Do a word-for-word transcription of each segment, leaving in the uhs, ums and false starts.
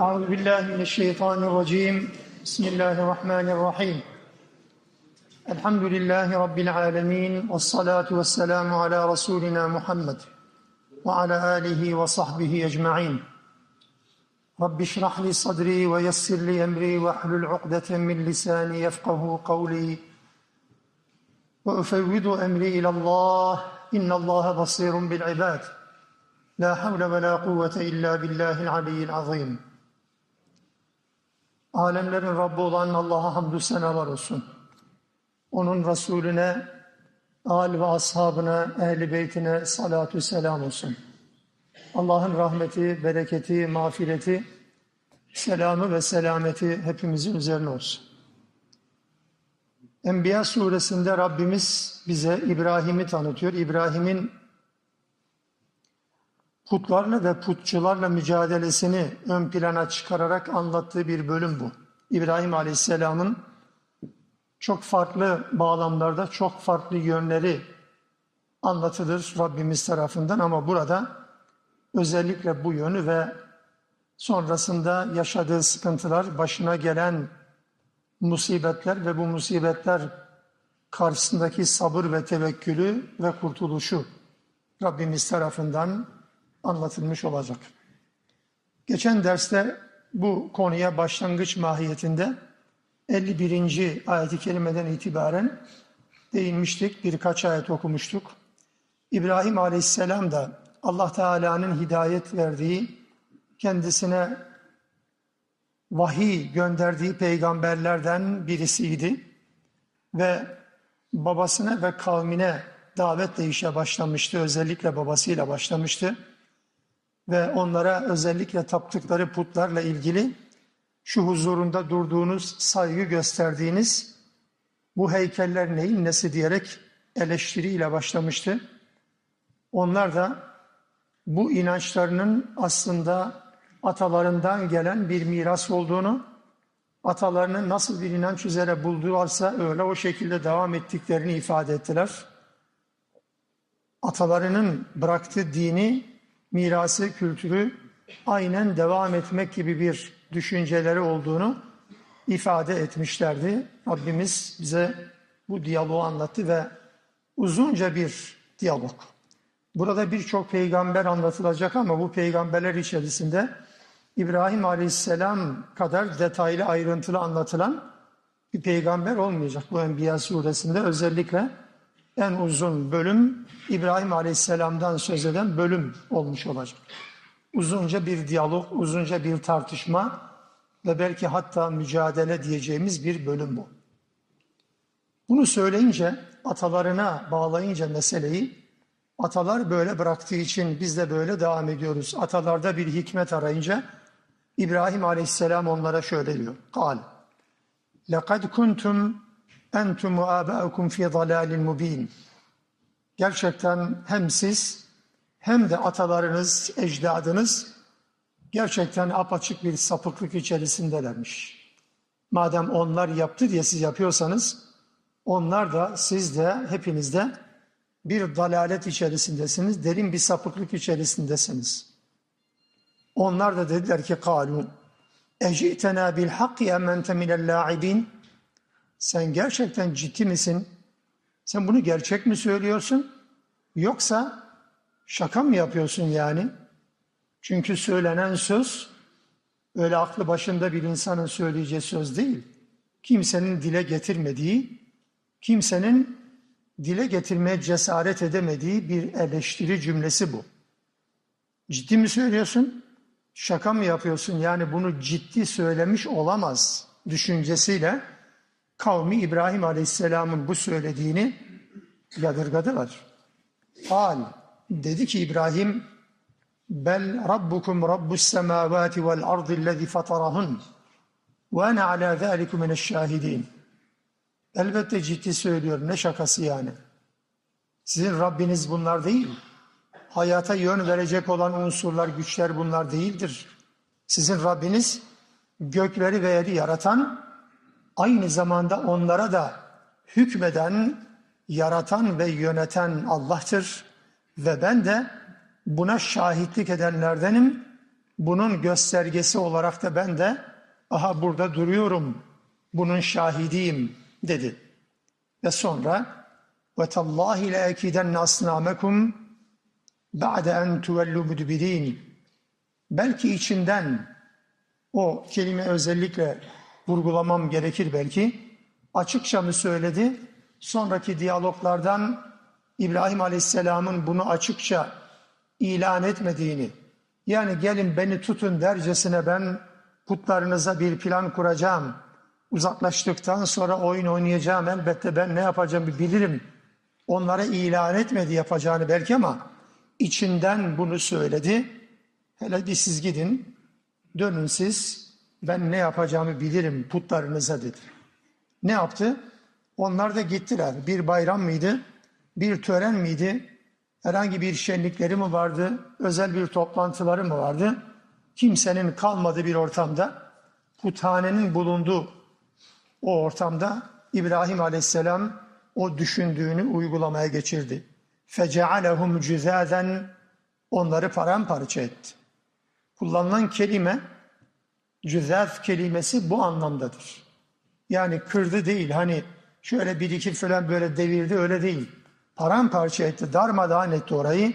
Euzu billahi mineşşeytanirracim. Bismillahirrahmanirrahim. Elhamdülillahi rabbil alamin. Ves salatu vesselamu ala rasulina Muhammed ve ala alihi ve sahbihi ecmaîn. Rabbi şrah li sadri ve yessir li emri ve hlul ukdeten min lisani yefkahu kavli ve ufevvidu emri ilallah innallaha basirun bil ibad. La havle ve la kuvvete illa billahil aliyyil azim. Alemlerin Rabbi olan Allah'a hamdü senalar olsun. Onun Resulüne, âl ve ashabına, ehl-i beytine salatü selam olsun. Allah'ın rahmeti, bereketi, mağfireti, selamı ve selameti hepimizin üzerine olsun. Enbiyâ Sûresinde Rabbimiz bize İbrahim'i tanıtıyor. İbrahim'in putlarla ve putçularla mücadelesini ön plana çıkararak anlattığı bir bölüm bu. İbrahim Aleyhisselam'ın çok farklı bağlamlarda çok farklı yönleri anlatılır Rabbimiz tarafından, ama burada özellikle bu yönü ve sonrasında yaşadığı sıkıntılar, başına gelen musibetler ve bu musibetler karşısındaki sabır ve tevekkülü ve kurtuluşu Rabbimiz tarafından anlatılmış olacak. Geçen derste bu konuya başlangıç mahiyetinde elli birinci ayet-i kerimeden itibaren değinmiştik, birkaç ayet okumuştuk. İbrahim Aleyhisselam da Allah Teala'nın hidayet verdiği, kendisine vahiy gönderdiği peygamberlerden birisiydi ve babasına ve kavmine davetle işe başlamıştı, özellikle babasıyla başlamıştı. Ve onlara özellikle taptıkları putlarla ilgili şu huzurunda durduğunuz, saygı gösterdiğiniz bu heykeller neyin nesi diyerek eleştiriyle başlamıştı. Onlar da bu inançlarının aslında atalarından gelen bir miras olduğunu, atalarını nasıl bir inanç üzere buldularsa öyle o şekilde devam ettiklerini ifade ettiler. Atalarının bıraktığı dini, mirası, kültürü aynen devam etmek gibi bir düşünceleri olduğunu ifade etmişlerdi. Rabbimiz bize bu diyaloğu anlattı ve uzunca bir diyalog. Burada birçok peygamber anlatılacak ama bu peygamberler içerisinde İbrahim Aleyhisselam kadar detaylı, ayrıntılı anlatılan bir peygamber olmayacak. Bu Enbiyâ Sûresinde özellikle en uzun bölüm İbrahim Aleyhisselam'dan söz eden bölüm olmuş olacak. Uzunca bir diyalog, uzunca bir tartışma ve belki hatta mücadele diyeceğimiz bir bölüm bu. Bunu söyleyince, atalarına bağlayınca meseleyi, atalar böyle bıraktığı için biz de böyle devam ediyoruz. Atalarda bir hikmet arayınca İbrahim Aleyhisselam onlara şöyle diyor. قال لقد كنتم أنتم وآباؤكم في ضلال مبين. Gerçekten hem siz hem de atalarınız, ecdadınız gerçekten apaçık bir sapıklık içerisindelermiş. Madem onlar yaptı diye siz yapıyorsanız, onlar da siz de hepiniz de bir dalalet içerisindesiniz, derin bir sapıklık içerisindesiniz. Onlar da dediler ki قَالُوا اَجِئْتَنَا بِالْحَقِّ اَمَّنْتَ مِنَ الْلَاعِب۪ينَ. Sen gerçekten ciddi misin? Sen bunu gerçek mi söylüyorsun? Yoksa şaka mı yapıyorsun yani? Çünkü söylenen söz öyle aklı başında bir insanın söyleyeceği söz değil. Kimsenin dile getirmediği, kimsenin dile getirmeye cesaret edemediği bir eleştiri cümlesi bu. Ciddi mi söylüyorsun? Şaka mı yapıyorsun? Yani bunu ciddi söylemiş olamaz düşüncesiyle kavmi İbrahim Aleyhisselam'ın bu söylediğini yadırgadılar. Kal dedi ki İbrahim, bel rabbukum rabbus semavati vel ardillezî fatarahun ve ene alâ zâliku mineşşâhidîn. Elbette ciddi söylüyorum, ne şakası yani. Sizin Rabbiniz bunlar değil. Hayata yön verecek olan unsurlar, güçler bunlar değildir. Sizin Rabbiniz gökleri ve yeri yaratan, aynı zamanda onlara da hükmeden, yaratan ve yöneten Allah'tır. Ve ben de buna şahitlik edenlerdenim bunun göstergesi olarak da ben de aha burada duruyorum, bunun şahidiyim dedi. Ve sonra وَتَاللّٰهِ لَاَكِدَنَّ أَصْنَامَكُمْ بَعْدَ اَنْ تُوَلُّ مُدْبِر۪ينَ. Belki içinden, o kelime özellikle vurgulamam gerekir belki, açıkça mı söyledi? Sonraki diyaloglardan İbrahim Aleyhisselam'ın bunu açıkça ilan etmediğini, yani gelin beni tutun dercesine ben putlarınıza bir plan kuracağım, uzaklaştıktan sonra oyun oynayacağım, elbette ben ne yapacağımı bilirim, onlara ilan etmedi yapacağını belki, ama içinden bunu söyledi. Hele bir siz gidin, dönün siz, ben ne yapacağımı bilirim putlarınıza dedi. Ne yaptı? Onlar da gittiler. Bir bayram mıydı? Bir tören miydi? Herhangi bir şenlikleri mi vardı? Özel bir toplantıları mı vardı? Kimsenin kalmadığı bir ortamda, puthanenin bulunduğu o ortamda İbrahim Aleyhisselam o düşündüğünü uygulamaya geçirdi. فَجَعَلَهُمْ جُذَاذًا. Onları paramparça etti. Kullanılan kelime, cüzaz kelimesi bu anlamdadır. Yani kırdı değil, hani şöyle bir iki falan böyle devirdi, öyle değil. Paramparça etti, darmadağın etti orayı.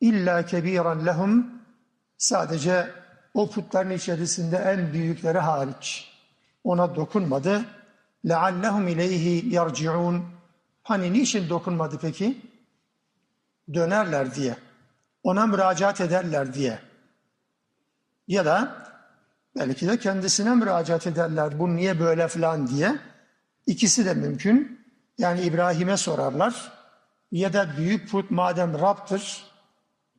İlla kebiran lehum, sadece o putların içerisinde en büyükleri hariç. Ona dokunmadı. Leallehum ileyhi yarciun. Hani niçin dokunmadı peki? Dönerler diye. Ona müracaat ederler diye. Ya da belki de kendisine müracaat ederler, bu niye böyle falan diye. İkisi de mümkün. Yani İbrahim'e sorarlar. Ya da büyük put madem Rab'tır,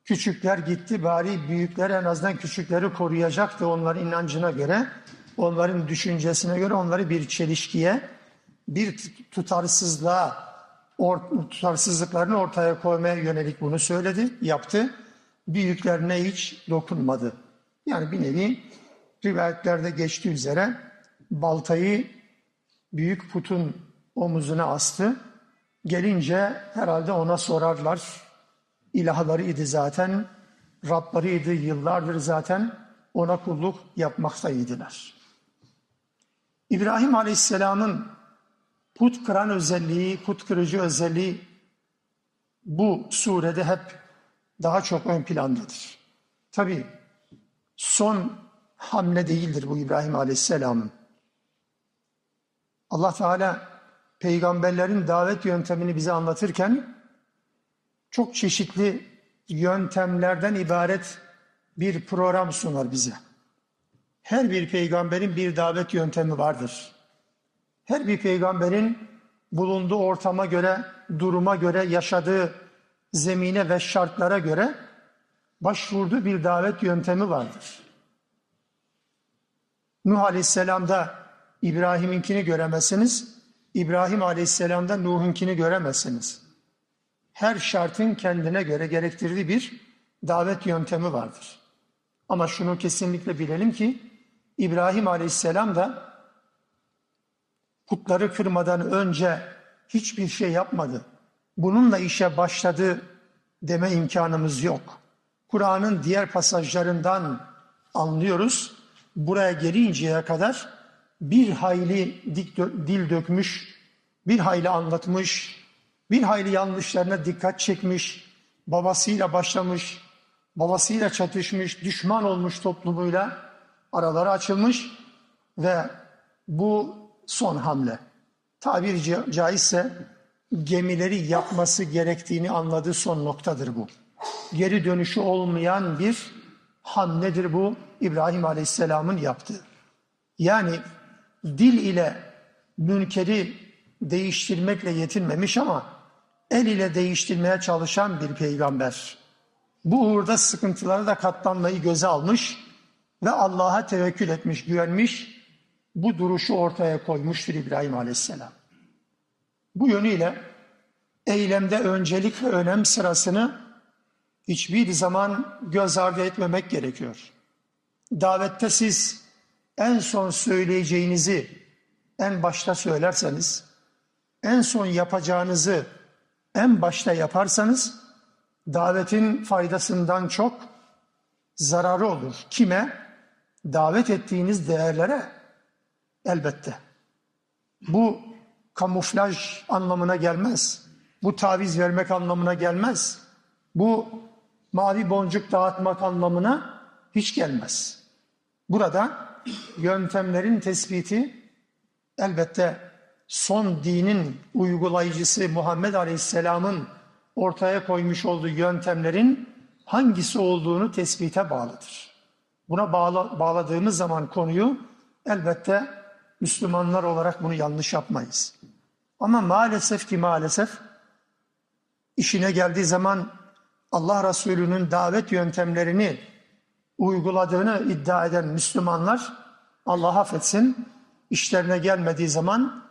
küçükler gitti, bari büyükler en azından küçükleri koruyacaktı onların inancına göre, onların düşüncesine göre, onları bir çelişkiye, bir tutarsızlığa, or- tutarsızlıklarını ortaya koymaya yönelik bunu söyledi, yaptı. Büyüklerine hiç dokunmadı. Yani bir nevi rivayetlerde geçtiği üzere baltayı büyük putun omuzuna astı. Gelince herhalde ona sorarlar. İlahlarıydı zaten, Rablarıydı, yıllardır zaten ona kulluk yapmaktaydılar. İbrahim Aleyhisselam'ın put kıran özelliği, put kırıcı özelliği bu surede hep daha çok ön plandadır. Tabii son hamle değildir bu İbrahim Aleyhisselam'ın. Allah Teala peygamberlerin davet yöntemini bize anlatırken çok çeşitli yöntemlerden ibaret bir program sunar bize. Her bir peygamberin bir davet yöntemi vardır. Her bir peygamberin bulunduğu ortama göre, duruma göre, yaşadığı zemine ve şartlara göre başvurduğu bir davet yöntemi vardır. Nuh Aleyhisselam'da İbrahim'inkini göremezsiniz. İbrahim Aleyhisselam'da Nuh'unkini göremezsiniz. Her şartın kendine göre gerektirdiği bir davet yöntemi vardır. Ama şunu kesinlikle bilelim ki İbrahim Aleyhisselam da putları kırmadan önce hiçbir şey yapmadı. Bununla işe başladı deme imkanımız yok. Kur'an'ın diğer pasajlarından anlıyoruz. Buraya gelinceye kadar bir hayli dil dökmüş, bir hayli anlatmış, bir hayli yanlışlarına dikkat çekmiş, babasıyla başlamış, babasıyla çatışmış, düşman olmuş toplumuyla araları açılmış ve bu son hamle. Tabiri caizse gemileri yapması gerektiğini anladığı son noktadır bu. Geri dönüşü olmayan bir hamledir bu İbrahim Aleyhisselam'ın yaptığı. Yani dil ile münkeri değiştirmekle yetinmemiş ama el ile değiştirmeye çalışan bir peygamber. Bu uğurda sıkıntılara da katlanmayı göze almış ve Allah'a tevekkül etmiş, güvenmiş, bu duruşu ortaya koymuştur İbrahim Aleyhisselam. Bu yönüyle eylemde öncelik ve önem sırasını hiçbir zaman göz ardı etmemek gerekiyor. Davette siz en son söyleyeceğinizi en başta söylerseniz, en son yapacağınızı en başta yaparsanız davetin faydasından çok zararı olur. Kime? Davet ettiğiniz değerlere elbette. Bu kamuflaj anlamına gelmez. Bu taviz vermek anlamına gelmez. Bu mavi boncuk dağıtmak anlamına hiç gelmez. Burada yöntemlerin tespiti elbette son dinin uygulayıcısı Muhammed Aleyhisselam'ın ortaya koymuş olduğu yöntemlerin hangisi olduğunu tespite bağlıdır. Buna bağla, bağladığımız zaman konuyu elbette Müslümanlar olarak bunu yanlış yapmayız. Ama maalesef ki maalesef işine geldiği zaman Allah Resulü'nün davet yöntemlerini uyguladığını iddia eden Müslümanlar, Allah affetsin, işlerine gelmediği zaman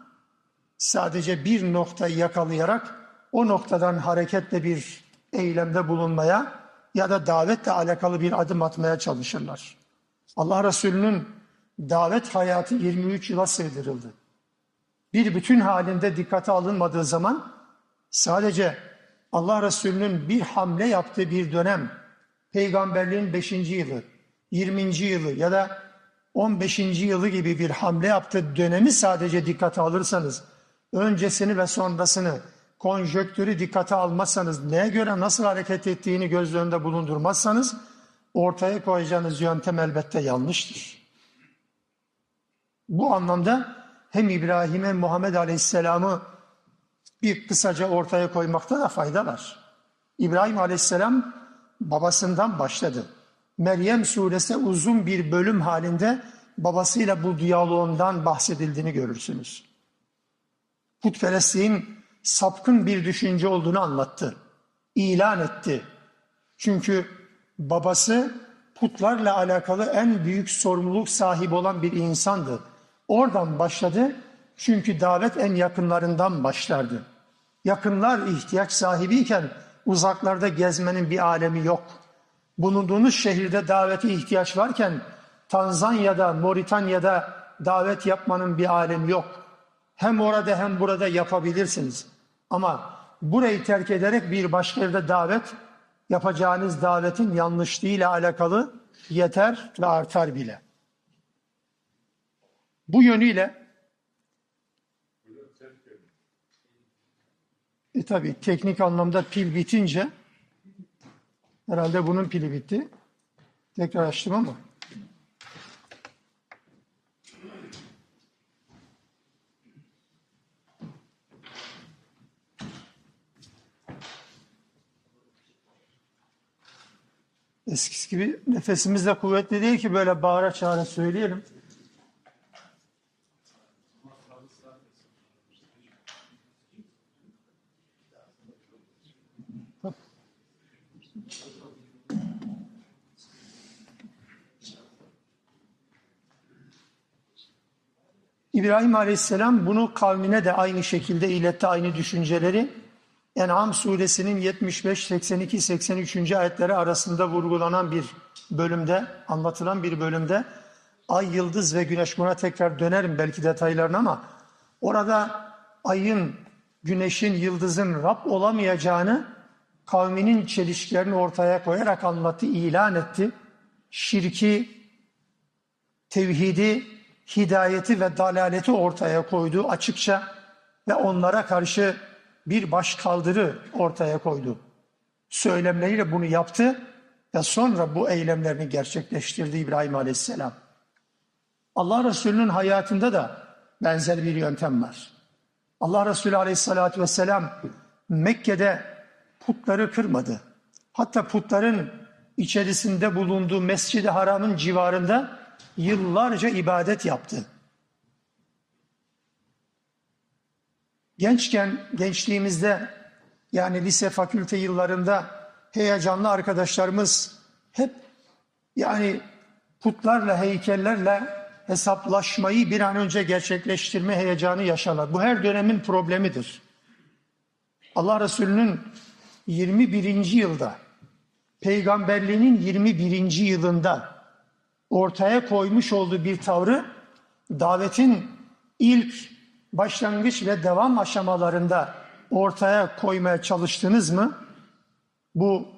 sadece bir noktayı yakalayarak o noktadan hareketle bir eylemde bulunmaya ya da davetle alakalı bir adım atmaya çalışırlar. Allah Resulü'nün davet hayatı yirmi üç yıla sığdırıldı. Bir bütün halinde dikkate alınmadığı zaman sadece Allah Resulü'nün bir hamle yaptığı bir dönem, peygamberliğin beşinci yılı, yirminci yılı ya da on beşinci yılı gibi bir hamle yaptığı dönemi sadece dikkate alırsanız, öncesini ve sonrasını, konjöktürü dikkate almazsanız, neye göre nasıl hareket ettiğini göz önünde bulundurmazsanız, ortaya koyacağınız yöntem elbette yanlıştır. Bu anlamda hem İbrahim hem Muhammed Aleyhisselam'ı bir kısaca ortaya koymakta da fayda var. İbrahim Aleyhisselam babasından başladı. Meryem suresi uzun bir bölüm halinde babasıyla bu diyaloğundan bahsedildiğini görürsünüz. Putperestliğin sapkın bir düşünce olduğunu anlattı, ilan etti. Çünkü babası putlarla alakalı en büyük sorumluluk sahibi olan bir insandı. Oradan başladı, çünkü davet en yakınlarından başlardı. Yakınlar ihtiyaç sahibiyken uzaklarda gezmenin bir alemi yok. Bulunduğunuz şehirde davete ihtiyaç varken Tanzanya'da, Moritanya'da davet yapmanın bir alemi yok. Hem orada hem burada yapabilirsiniz. Ama burayı terk ederek bir başka yerde davet, yapacağınız davetin yanlışlığıyla alakalı yeter ve artar bile. Bu yönüyle e tabii teknik anlamda pil bitince, herhalde bunun pili bitti. Tekrar açtım ama. Eskisi gibi nefesimiz de kuvvetli değil ki böyle bağıra çağıra söyleyelim. İbrahim Aleyhisselam bunu kavmine de aynı şekilde iletti, aynı düşünceleri. En'am suresinin yetmiş beş, seksen iki, seksen üç. ayetleri arasında vurgulanan bir bölümde, anlatılan bir bölümde ay, yıldız ve güneş, buna tekrar dönerim belki detaylarına, ama orada ayın, güneşin, yıldızın Rab olamayacağını kavminin çelişkilerini ortaya koyarak anlattı, ilan etti. Şirki, tevhidi, hidayeti ve dalaleti ortaya koydu açıkça ve onlara karşı bir başkaldırı ortaya koydu. Söylemleriyle bunu yaptı ve sonra bu eylemlerini gerçekleştirdi İbrahim Aleyhisselam. Allah Resulü'nün hayatında da benzer bir yöntem var. Allah Resulü Aleyhisselatü Vesselam Mekke'de putları kırmadı. Hatta putların içerisinde bulunduğu Mescid-i Haram'ın civarında yıllarca ibadet yaptı. Gençken, gençliğimizde, yani lise, fakülte yıllarında heyecanlı arkadaşlarımız hep yani putlarla, heykellerle hesaplaşmayı bir an önce gerçekleştirme heyecanı yaşarlar. Bu her dönemin problemidir. Allah Resulü'nün yirmi birinci yılda, peygamberliğinin yirmi birinci yılında ortaya koymuş olduğu bir tavrı davetin ilk başlangıç ve devam aşamalarında ortaya koymaya çalıştınız mı? Bu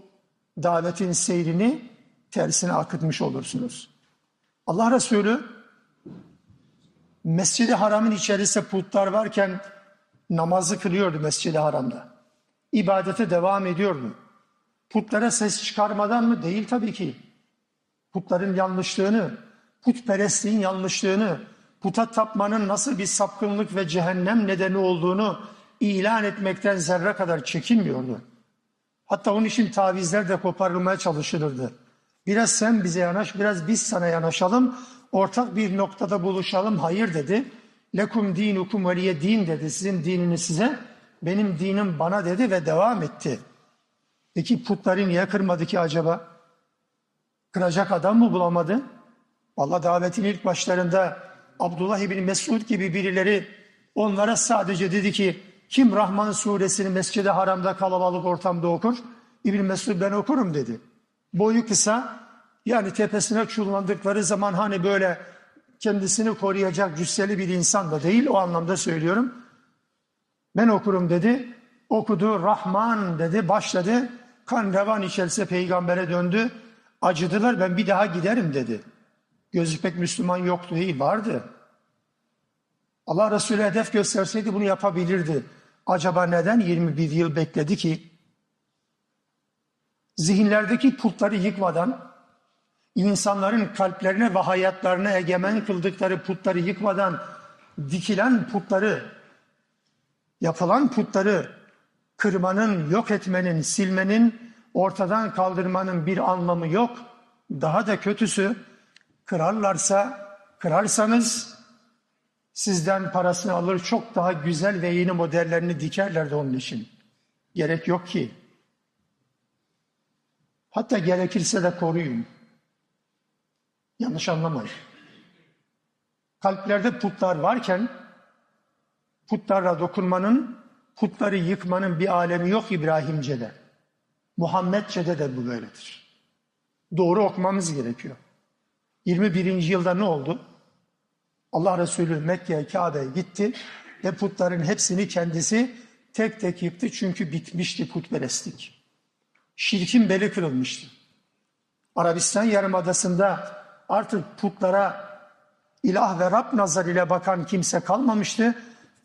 davetin seyrini tersine akıtmış olursunuz. Allah Resulü Mescid-i Haram'ın içerisinde putlar varken namazı kılıyordu Mescid-i Haram'da. İbadete devam ediyordu. Putlara ses çıkarmadan mı? Değil tabii ki. Putların yanlışlığını, putperestliğin yanlışlığını, puta tapmanın nasıl bir sapkınlık ve cehennem nedeni olduğunu ilan etmekten zerre kadar çekinmiyordu. Hatta onun için tavizler de koparılmaya çalışılırdı. Biraz sen bize yanaş, biraz biz sana yanaşalım, ortak bir noktada buluşalım. Hayır dedi. Lekum dinukum veliye din dedi. Sizin dininiz size, benim dinim bana dedi ve devam etti. Peki putları niye kırmadı ki acaba? Kıracak adam mı bulamadı? Vallahi davetin ilk başlarında Abdullah İbni Mesud gibi birileri onlara sadece dedi ki, kim Rahman suresini Mescid-i Haram'da kalabalık ortamda okur? İbni Mesud ben okurum dedi. Boyu kısa, yani tepesine çullandıkları zaman hani böyle kendisini koruyacak cüsseli bir insan da değil, o anlamda söylüyorum. Ben okurum dedi, okudu, Rahman dedi, başladı, kan revan içerisinde peygambere döndü, acıdılar, ben bir daha giderim dedi. Gözükmek Müslüman yoktu, iyi vardı. Allah Resulü hedef gösterseydi bunu yapabilirdi. Acaba neden yirmi bir yıl bekledi ki? Zihinlerdeki putları yıkmadan, insanların kalplerine ve hayatlarına egemen kıldıkları putları yıkmadan, dikilen putları, yapılan putları kırmanın, yok etmenin, silmenin, ortadan kaldırmanın bir anlamı yok. Daha da kötüsü, kırarlarsa, kırarsanız sizden parasını alır, çok daha güzel ve yeni modellerini dikerler de onun için. Gerek yok ki. Hatta gerekirse de koruyun. Yanlış anlamayın. Kalplerde putlar varken putlara dokunmanın, putları yıkmanın bir alemi yok İbrahimce'de. Muhammedce'de de bu böyledir. Doğru okumamız gerekiyor. yirmi birinci yılda ne oldu? Allah Resulü Mekke'ye, Kabe'ye gitti ve putların hepsini kendisi tek tek yıktı. Çünkü bitmişti putperestlik. Şirkin beli kırılmıştı. Arabistan Yarımadası'nda artık putlara ilah ve Rab nazarıyla bakan kimse kalmamıştı.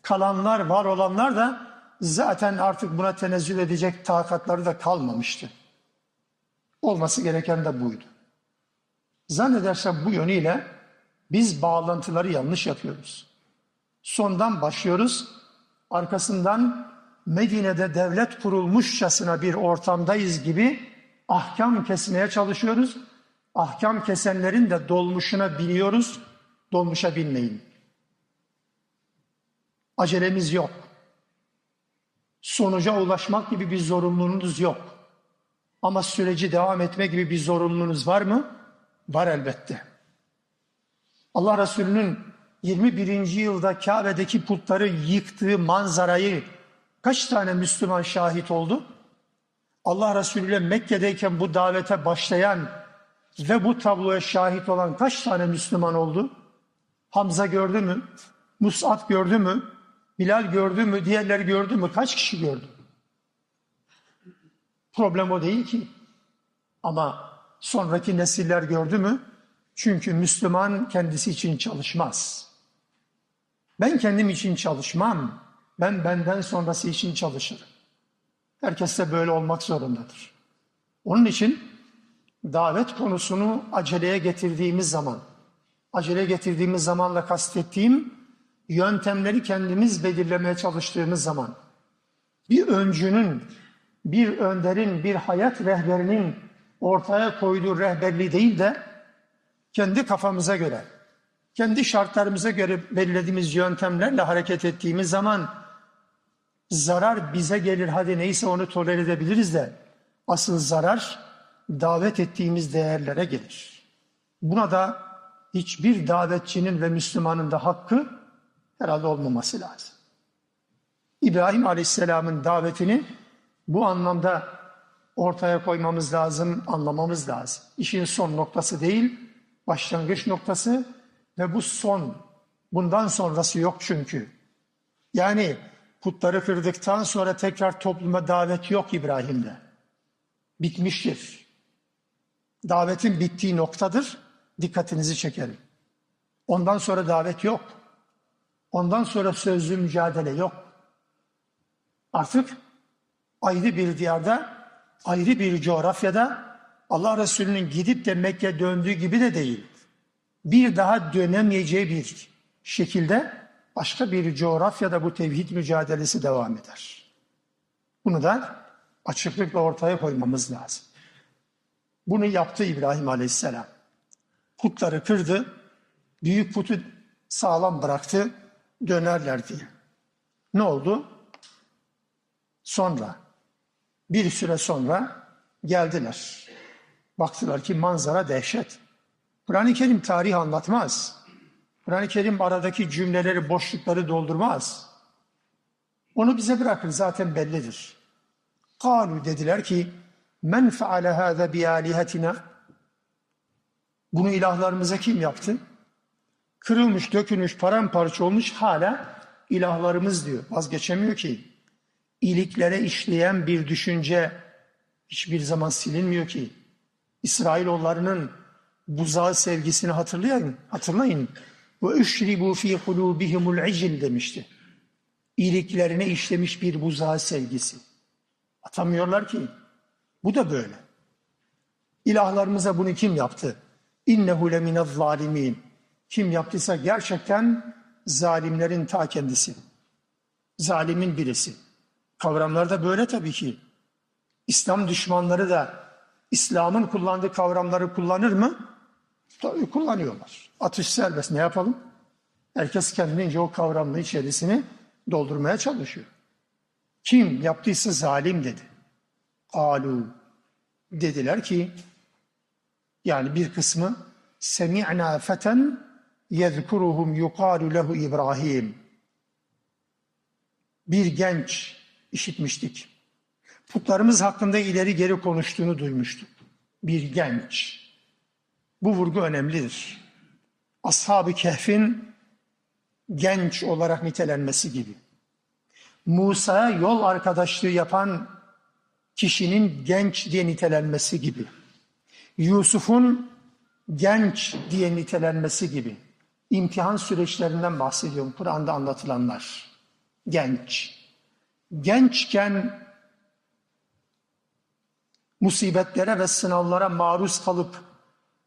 Kalanlar, var olanlar da zaten artık buna tenezzül edecek takatları da kalmamıştı. Olması gereken de buydu. Zannedersem bu yönüyle biz bağlantıları yanlış yapıyoruz. Sondan başlıyoruz, arkasından Medine'de devlet kurulmuşçasına bir ortamdayız gibi ahkam kesmeye çalışıyoruz. Ahkam kesenlerin de dolmuşuna biniyoruz, dolmuşa binmeyin. Acelemiz yok. Sonuca ulaşmak gibi bir zorunluluğunuz yok. Ama süreci devam etme gibi bir zorunluluğunuz var mı? Var elbette. Allah Resulü'nün yirmi birinci yılda Kabe'deki putları yıktığı manzarayı kaç tane Müslüman şahit oldu? Allah Resulü ile Mekke'deyken bu davete başlayan ve bu tabloya şahit olan kaç tane Müslüman oldu? Hamza gördü mü? Mus'ab gördü mü? Bilal gördü mü? Diğerleri gördü mü? Kaç kişi gördü? Problem o değil ki. Ama sonraki nesiller gördü mü? Çünkü Müslüman kendisi için çalışmaz. Ben kendim için çalışmam. Ben benden sonrası için çalışırım. Herkes de böyle olmak zorundadır. Onun için davet konusunu aceleye getirdiğimiz zaman, aceleye getirdiğimiz zamanla kastettiğim yöntemleri kendimiz belirlemeye çalıştığımız zaman, bir öncünün, bir önderin, bir hayat rehberinin ortaya koyduğu rehberliği değil de kendi kafamıza göre, kendi şartlarımıza göre belirlediğimiz yöntemlerle hareket ettiğimiz zaman zarar bize gelir, hadi neyse onu tolere edebiliriz de asıl zarar davet ettiğimiz değerlere gelir. Buna da hiçbir davetçinin ve Müslümanın da hakkı herhalde olmaması lazım. İbrahim Aleyhisselam'ın davetini bu anlamda ortaya koymamız lazım, anlamamız lazım. İşin son noktası değil, başlangıç noktası ve bu son. Bundan sonrası yok çünkü. Yani putları kırdıktan sonra tekrar topluma davet yok İbrahim'de. Bitmiştir. davetin bittiği noktadır. Dikkatinizi çekerim. Ondan sonra davet yok. Ondan sonra sözlü mücadele yok. Artık ayrı bir diyarda, ayrı bir coğrafyada Allah Resulü'nün gidip de Mekke döndüğü gibi de değil. Bir daha dönemeyeceği bir şekilde başka bir coğrafyada bu tevhid mücadelesi devam eder. Bunu da açıklıkla ortaya koymamız lazım. Bunu yaptı İbrahim Aleyhisselam. Putları kırdı, büyük putu sağlam bıraktı, dönerler diye. Ne oldu? Sonra, bir süre sonra geldiler. Baktılar ki manzara dehşet. Kur'an-ı Kerim tarih anlatmaz. Kur'an-ı Kerim aradaki cümleleri, boşlukları doldurmaz. Onu bize bırakın, zaten bellidir. Kâlû dediler ki, men feale hâze biâlihetina. Bunu ilahlarımıza kim yaptı? Kırılmış, dökülmüş, paramparça olmuş, hala ilahlarımız diyor. Vazgeçemiyor ki. İliklere işleyen bir düşünce hiçbir zaman silinmiyor ki. İsrailoğullarının buzağı sevgisini hatırlayın. Hatırlayın. Ve üşribû fî kulûbihimul icil demişti. İliklerine işlemiş bir buzağı sevgisi. Atamıyorlar ki. Bu da böyle. İlahlarımıza bunu kim yaptı? İnnehu lemine zalimin. Kim yaptıysa gerçekten zalimlerin ta kendisi. Zalimin birisi. Kavramlar da böyle tabii ki. İslam düşmanları da İslam'ın kullandığı kavramları kullanır mı? Tabii kullanıyorlar. Atış serbest, ne yapalım? Herkes kendince o kavramın içerisini doldurmaya çalışıyor. Kim yaptıysa zalim dedi. Kâlû dediler ki, yani bir kısmı semi'nâ feten yezkuruhum yukâlu lehu İbrahim. Bir genç işitmiştik. Putlarımız hakkında ileri geri konuştuğunu duymuştuk. Bir genç. Bu vurgu önemlidir. Ashab-ı Kehf'in genç olarak nitelenmesi gibi. Musa'ya yol arkadaşlığı yapan kişinin genç diye nitelenmesi gibi. Yusuf'un genç diye nitelenmesi gibi. İmtihan süreçlerinden bahsediyorum. Kur'an'da anlatılanlar. Genç. Gençken musibetlere ve sınavlara maruz kalıp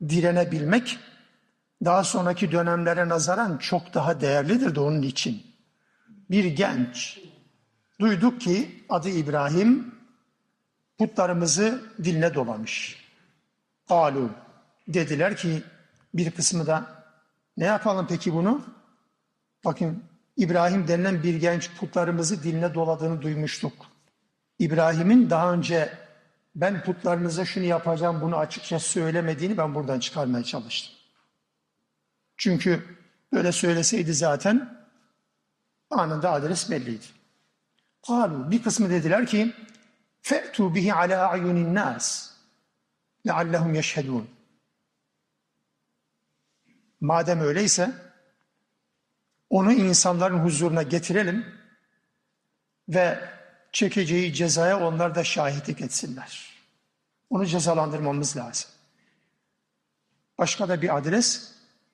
direnebilmek daha sonraki dönemlere nazaran çok daha değerlidir de onun için. Bir genç. Duyduk ki adı İbrahim putlarımızı diline dolamış. Kâlû dediler ki, bir kısmı da ne yapalım peki bunu? Bakın, İbrahim denilen bir genç putlarımızı diline doladığını duymuştuk. İbrahim'in daha önce ben putlarınıza şunu yapacağım, bunu açıkça söylemediğini ben buradan çıkarmaya çalıştım. Çünkü böyle söyleseydi zaten anında adres belliydi. Kâlû, bir kısmı dediler ki fe'tû bihi alâ a'yunin nâs leallehum yeşhedûn. Madem öyleyse onu insanların huzuruna getirelim ve çekeceği cezaya onlar da şahitlik etsinler. Onu cezalandırmamız lazım. Başka da bir adres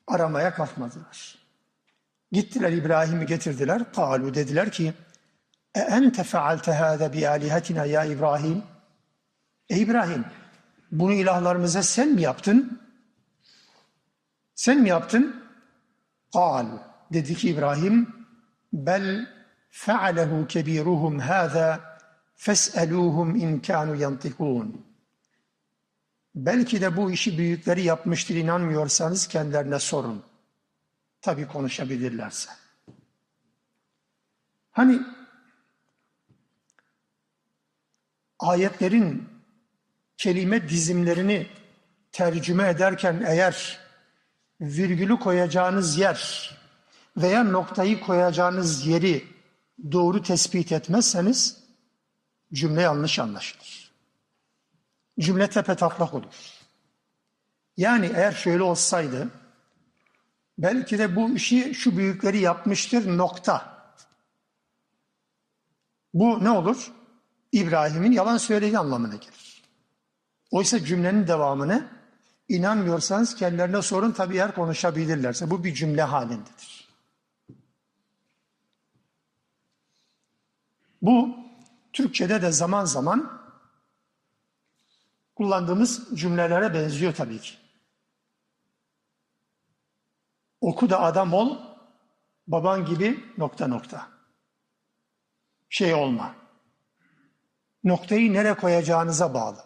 aramaya kalkmadılar. Gittiler İbrahim'i getirdiler. Kâlû dediler ki e ente fealte hâze bi âlihetina ya İbrahim. Ey İbrahim, bunu ilahlarımıza sen mi yaptın? Sen mi yaptın? Kâlû dedi ki İbrahim bel فَعَلَهُ كَب۪يرُهُمْ هَذَا فَاسْأَلُوهُمْ اِنْ كَانُوا يَنْطِقُونَ. Belki de bu işi büyükleri yapmıştır, inanmıyorsanız kendilerine sorun. Tabii konuşabilirlerse. Hani ayetlerin kelime dizimlerini tercüme ederken eğer virgülü koyacağınız yer veya noktayı koyacağınız yeri doğru tespit etmezseniz cümle yanlış anlaşılır. Cümle tepetaklak olur. Yani eğer şöyle olsaydı, belki de bu işi şu büyükleri yapmıştır nokta. Bu ne olur? İbrahim'in yalan söylediği anlamına gelir. Oysa cümlenin devamını İnanmıyorsanız kendilerine sorun, tabii eğer konuşabilirlerse. Bu bir cümle halindedir. Bu Türkçe'de de zaman zaman kullandığımız cümlelere benziyor tabii ki. Oku da adam ol, baban gibi nokta nokta. Şey olma. Noktayı nereye koyacağınıza bağlı.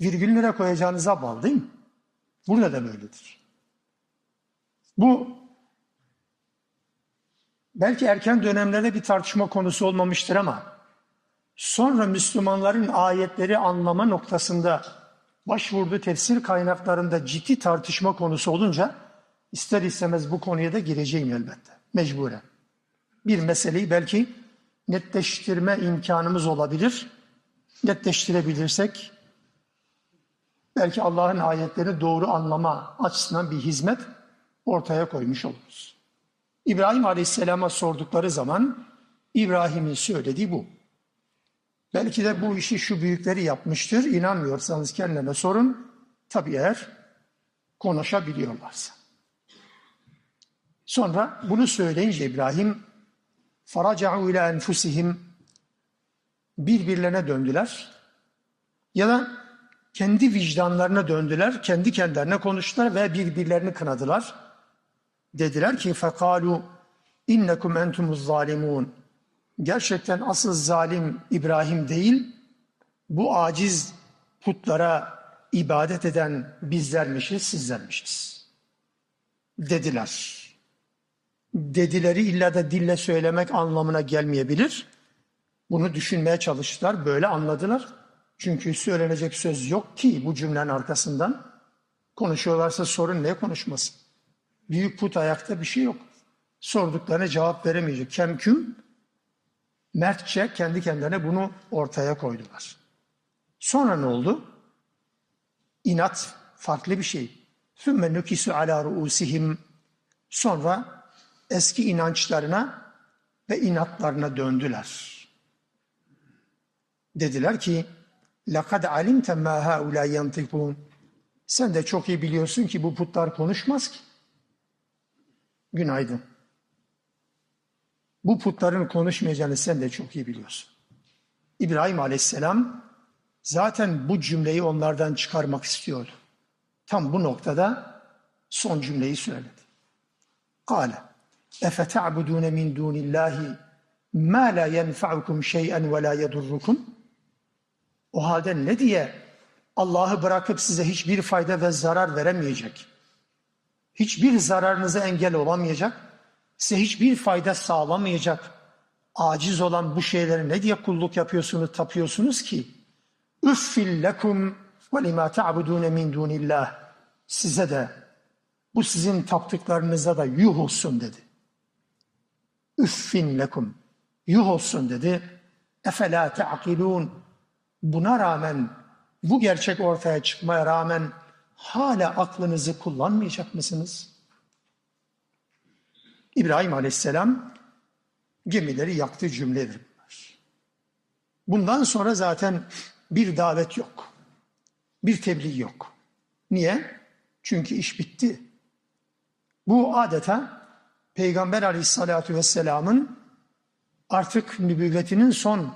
Virgülü nereye koyacağınıza bağlı değil mi? Burada da böyledir. Bu belki erken dönemlerde bir tartışma konusu olmamıştır ama sonra Müslümanların ayetleri anlama noktasında başvurduğu tefsir kaynaklarında ciddi tartışma konusu olunca ister istemez bu konuya da gireceğim elbette, mecburen. Bir meseleyi belki netleştirme imkanımız olabilir. Netleştirebilirsek belki Allah'ın ayetlerini doğru anlama açısından bir hizmet ortaya koymuş oluruz. İbrahim Aleyhisselam'a sordukları zaman İbrahim'in söylediği bu. Belki de bu işi şu büyükleri yapmıştır. İnanmıyorsanız kendilerine sorun. Tabii eğer konuşabiliyorlarsa. Sonra bunu söyleyince İbrahim فَرَجَعُوا اِلَى اَنْفُسِهِمْ birbirlerine döndüler. Ya da kendi vicdanlarına döndüler, kendi kendilerine konuştular ve birbirlerini kınadılar. Dediler ki فَقَالُوا اِنَّكُمْ اَنْتُمُ الظَّالِمُونَ gerçekten asıl zalim İbrahim değil, bu aciz putlara ibadet eden bizlermişiz, sizlermişiz. Dediler. Dedileri illa da dille söylemek anlamına gelmeyebilir. Bunu düşünmeye çalıştılar, böyle anladılar. Çünkü söylenecek söz yok ki bu cümlenin arkasından. Konuşuyorlarsa sorun, ne konuşmasın? Büyük put ayakta, bir şey yok. Sorduklarına cevap veremeyecek. Kemküm, mertçe kendi kendilerine bunu ortaya koydular. Sonra ne oldu? İnat farklı bir şey. ثُمَّ نُكِسُ عَلَى رُؤُسِهِمْ sonra eski inançlarına ve inatlarına döndüler. Dediler ki, لَقَدْ عَلِمْتَ مَا هَا اُلَا يَنْتِقُونَ sen de çok iyi biliyorsun ki bu putlar konuşmaz ki. Günaydın. Bu putların konuşmayacağını sen de çok iyi biliyorsun. İbrahim Aleyhisselam zaten bu cümleyi onlardan çıkarmak istiyordu. Tam bu noktada son cümleyi söyledi. قَالَ اَفَتَعْبُدُونَ مِنْ دُونِ اللّٰهِ مَا لَا يَنْفَعُكُمْ شَيْئًا وَلَا يَدُرُّكُمْ o halde ne diye Allah'ı bırakıp size hiçbir fayda ve zarar veremeyecek, hiçbir zararınıza engel olamayacak, size hiçbir fayda sağlamayacak, aciz olan bu şeylere ne diye kulluk yapıyorsunuz, tapıyorsunuz ki? اُفِّلْ لَكُمْ وَلِمَا تَعْبُدُونَ مِنْ دُونِ اللّٰهِ size de, bu sizin taptıklarınıza da yuh olsun dedi. Üffin lekum, yuh olsun dedi. Efelâ te'akilûn, buna rağmen, bu gerçek ortaya çıkmaya rağmen hala aklınızı kullanmayacak mısınız? İbrahim Aleyhisselam gemileri yaktığı cümledir bunlar. Bundan sonra zaten bir davet yok, bir tebliğ yok. Niye? Çünkü iş bitti. Bu adeta Peygamber Aleyhisselatü Vesselam'ın artık nübüvvetinin son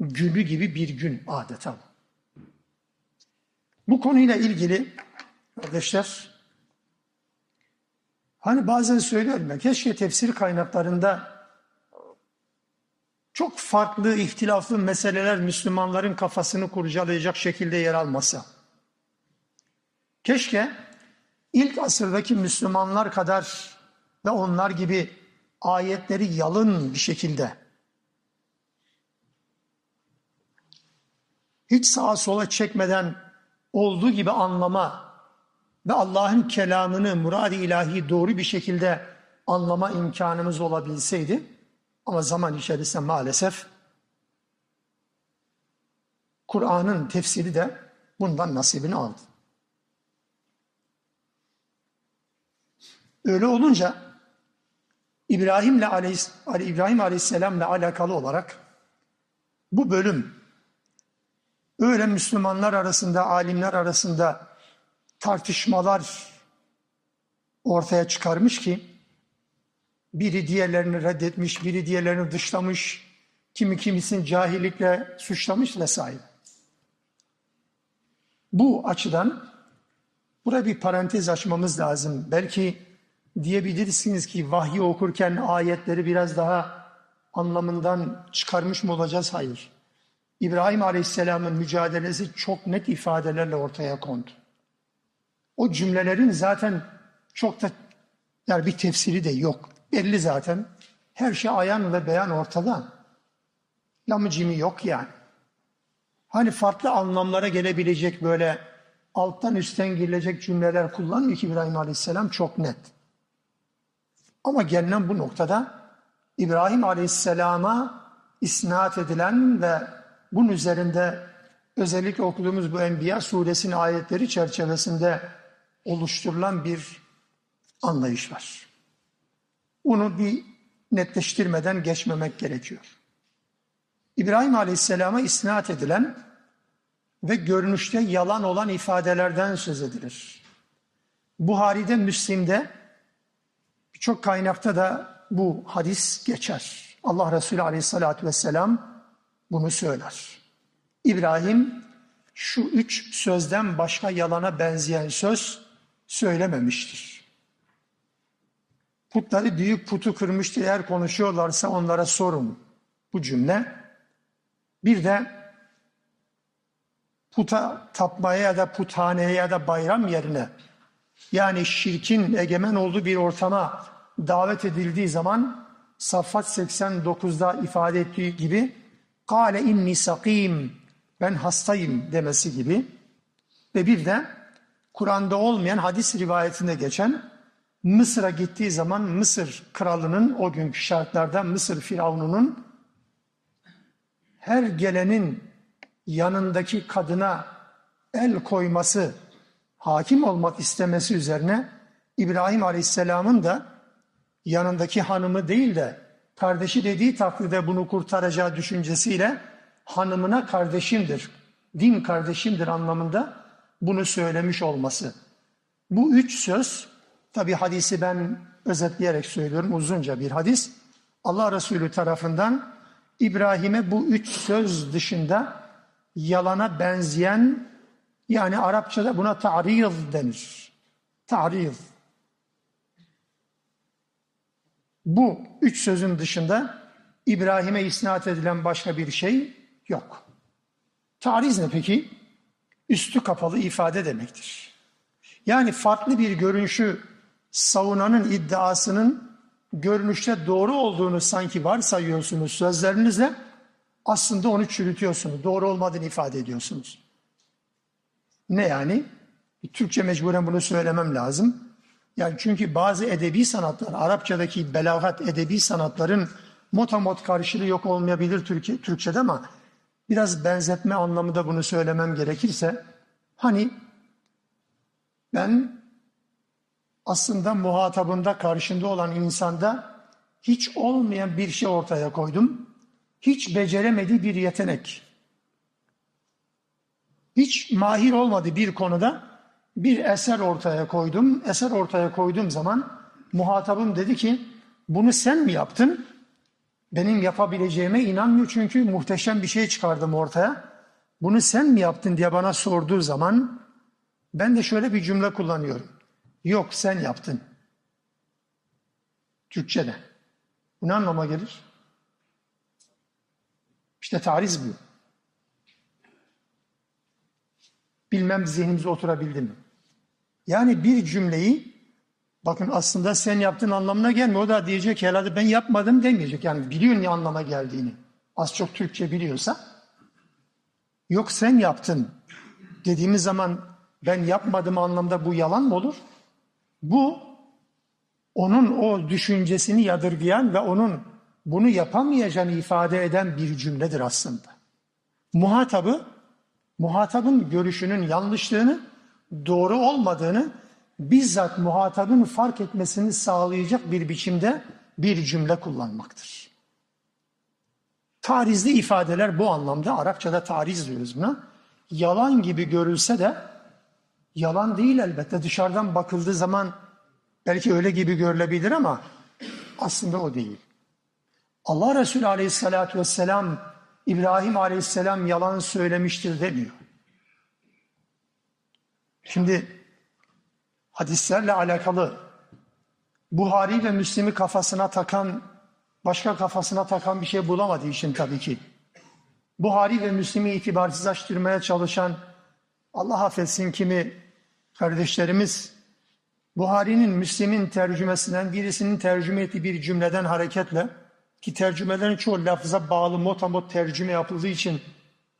günü gibi bir gün adeta. Bu konuyla ilgili arkadaşlar, hani bazen söylüyorum ya, keşke tefsir kaynaklarında çok farklı, ihtilaflı meseleler Müslümanların kafasını kurcalayacak şekilde yer almasa. Keşke ilk asırdaki Müslümanlar kadar ve onlar gibi ayetleri yalın bir şekilde, hiç sağa sola çekmeden olduğu gibi anlama ve Allah'ın kelamını, murad-ı ilahi doğru bir şekilde anlama imkanımız olabilseydi. Ama zaman içerisinde maalesef Kur'an'ın tefsiri de bundan nasibini aldı. Öyle olunca İbrahim'le Aleyhis, İbrahim Aleyhisselam'la alakalı olarak bu bölüm öyle Müslümanlar arasında, alimler arasında tartışmalar ortaya çıkarmış ki biri diğerlerini reddetmiş, biri diğerlerini dışlamış, kimi kimisini cahillikle suçlamış vesaire. Bu açıdan buraya bir parantez açmamız lazım. Belki diyebilirsiniz ki vahyi okurken ayetleri biraz daha anlamından çıkarmış mı olacağız? Hayır. İbrahim Aleyhisselam'ın mücadelesi çok net ifadelerle ortaya kondu. O cümlelerin zaten çok da yani bir tefsiri de yok. Belli zaten. Her şey ayan ve beyan ortada. Lamıcimi yok yani. Hani farklı anlamlara gelebilecek böyle alttan üstten girilecek cümleler kullanmıyor ki İbrahim Aleyhisselam, çok net. Ama gelinen bu noktada İbrahim Aleyhisselam'a isnat edilen ve bunun üzerinde özellikle okuduğumuz bu Enbiyâ Sûresinin ayetleri çerçevesinde oluşturulan bir anlayış var. Bunu bir netleştirmeden geçmemek gerekiyor. İbrahim Aleyhisselam'a isnat edilen ve görünüşte yalan olan ifadelerden söz edilir. Buhari'de, Müslim'de, birçok kaynakta da bu hadis geçer. Allah Resulü Aleyhisselatü Vesselam bunu söyler. İbrahim şu üç sözden başka yalana benzeyen söz söylememiştir. Putları büyük putu kırmıştır, eğer konuşuyorlarsa onlara sorun. Bu cümle. Bir de puta tapmaya ya da puthaneye ya da bayram yerine, yani şirkin egemen olduğu bir ortama davet edildiği zaman Saffat seksen dokuzda ifade ettiği gibi "Kâle inni sakîm", ben hastayım demesi gibi. Ve bir de Kur'an'da olmayan hadis rivayetinde geçen Mısır'a gittiği zaman Mısır kralının, o günkü şartlarda Mısır firavununun, her gelenin yanındaki kadına el koyması, hakim olmak istemesi üzerine İbrahim Aleyhisselam'ın da yanındaki hanımı değil de kardeşi dediği takdirde bunu kurtaracağı düşüncesiyle hanımına kardeşimdir, din kardeşimdir anlamında bunu söylemiş olması. Bu üç söz, tabi hadisi ben özetleyerek söylüyorum, uzunca bir hadis, Allah Resulü tarafından İbrahim'e bu üç söz dışında yalana benzeyen, yani Arapçada buna ta'rîz denir. Ta'rîz. Bu üç sözün dışında İbrahim'e isnat edilen başka bir şey yok. Ta'rîz ne peki? Üstü kapalı ifade demektir. Yani farklı bir görünüşü savunanın iddiasının görünüşte doğru olduğunu sanki varsayıyorsunuz sözlerinizle, aslında onu çürütüyorsunuz, doğru olmadığını ifade ediyorsunuz. Ne yani? Türkçe mecburen bunu söylemem lazım. Yani çünkü bazı edebi sanatlar, Arapçadaki belagat edebi sanatların motamot karşılığı yok olmayabilir Türkçe, Türkçe'de, ama biraz benzetme anlamında bunu söylemem gerekirse, hani ben aslında muhatabında, karşımda olan insanda hiç olmayan bir şey ortaya koydum. Hiç beceremediği bir yetenek. Hiç mahir olmadığı bir konuda bir eser ortaya koydum. Eser ortaya koyduğum zaman muhatabım dedi ki bunu sen mi yaptın? Benim yapabileceğime inanmıyor çünkü muhteşem bir şey çıkardım ortaya. Bunu sen mi yaptın diye bana sorduğu zaman ben de şöyle bir cümle kullanıyorum. Yok, sen yaptın. Türkçe'de. Bu ne anlama gelir? İşte ta'riz bu. Bilmem zihnimize oturabildi mi? Yani bir cümleyi, bakın aslında sen yaptığın anlamına gelmiyor. O da diyecek herhalde ben yapmadım demeyecek. Yani biliyor ne anlama geldiğini. Az çok Türkçe biliyorsa. Yok sen yaptın dediğimiz zaman ben yapmadım anlamda bu yalan mı olur? Bu onun o düşüncesini yadırgayan ve onun bunu yapamayacağını ifade eden bir cümledir aslında. Muhatabı, muhatabın görüşünün yanlışlığını, doğru olmadığını bizzat muhatabın fark etmesini sağlayacak bir biçimde bir cümle kullanmaktır. Tarizli ifadeler bu anlamda, Arapçada tariz diyoruz buna. Yalan gibi görülse de yalan değil elbette. Dışarıdan bakıldığı zaman belki öyle gibi görülebilir ama aslında o değil. Allah Resulü Aleyhisselatü Vesselam İbrahim Aleyhisselam yalan söylemiştir demiyor. Şimdi hadislerle alakalı Buhari ve Müslim'i kafasına takan, başka kafasına takan bir şey bulamadığı için tabii ki. Buhari ve Müslim'i itibarsızlaştırmaya çalışan, Allah affetsin kimi kardeşlerimiz, Buhari'nin, Müslim'in tercümesinden, birisinin tercüme ettiği bir cümleden hareketle, ki tercümelerin çoğu lafza bağlı motamot tercüme yapıldığı için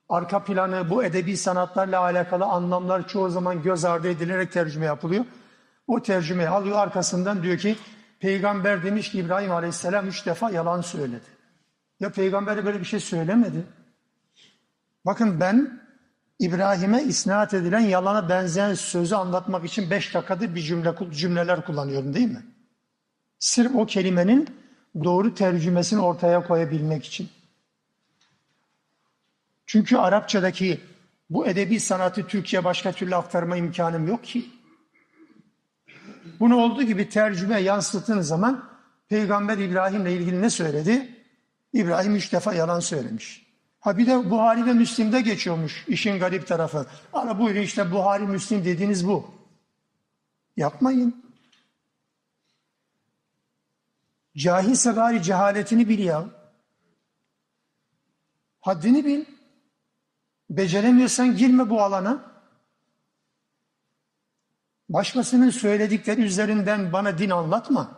arka planı bu edebi sanatlarla alakalı anlamlar çoğu zaman göz ardı edilerek tercüme yapılıyor. O tercümeyi alıyor, arkasından diyor ki peygamber demiş ki İbrahim Aleyhisselam üç defa yalan söyledi. Ya peygamber böyle bir şey söylemedi. Bakın ben İbrahim'e isnat edilen yalana benzeyen sözü anlatmak için beş dakikadır bir cümle, cümleler kullanıyorum değil mi? Sırf o kelimenin doğru tercümesini ortaya koyabilmek için. Çünkü Arapçadaki bu edebi sanatı Türkçe'ye başka türlü aktarma imkanım yok ki. Bunu olduğu gibi tercüme yansıttığınız zaman Peygamber İbrahim'le ilgili ne söyledi? İbrahim üç defa yalan söylemiş. Ha bir de Buhari ve Müslim'de geçiyormuş işin garip tarafı. Ana buyurun işte Buhari Müslim dediğiniz bu. Yapmayın. Cahilse gari cehaletini bil ya. Haddini bil. Beceremiyorsan girme bu alana. Başkasının söyledikleri üzerinden bana din anlatma.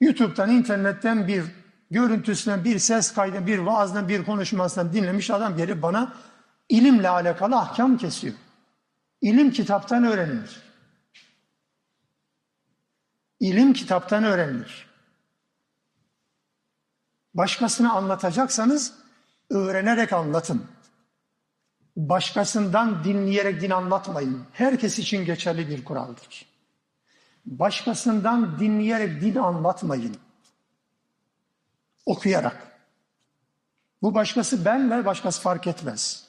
YouTube'dan, internetten bir görüntüsünden, bir ses kaydı, bir vaazdan, bir konuşmasından dinlemiş adam gelip bana ilimle alakalı ahkam kesiyor. İlim kitaptan öğrenilir. İlim kitaptan öğrenilir. Başkasına anlatacaksanız öğrenerek anlatın. Başkasından dinleyerek din anlatmayın. Herkes için geçerli bir kuraldır. Başkasından dinleyerek din anlatmayın. Okuyarak. Bu başkası ben ve başkası fark etmez.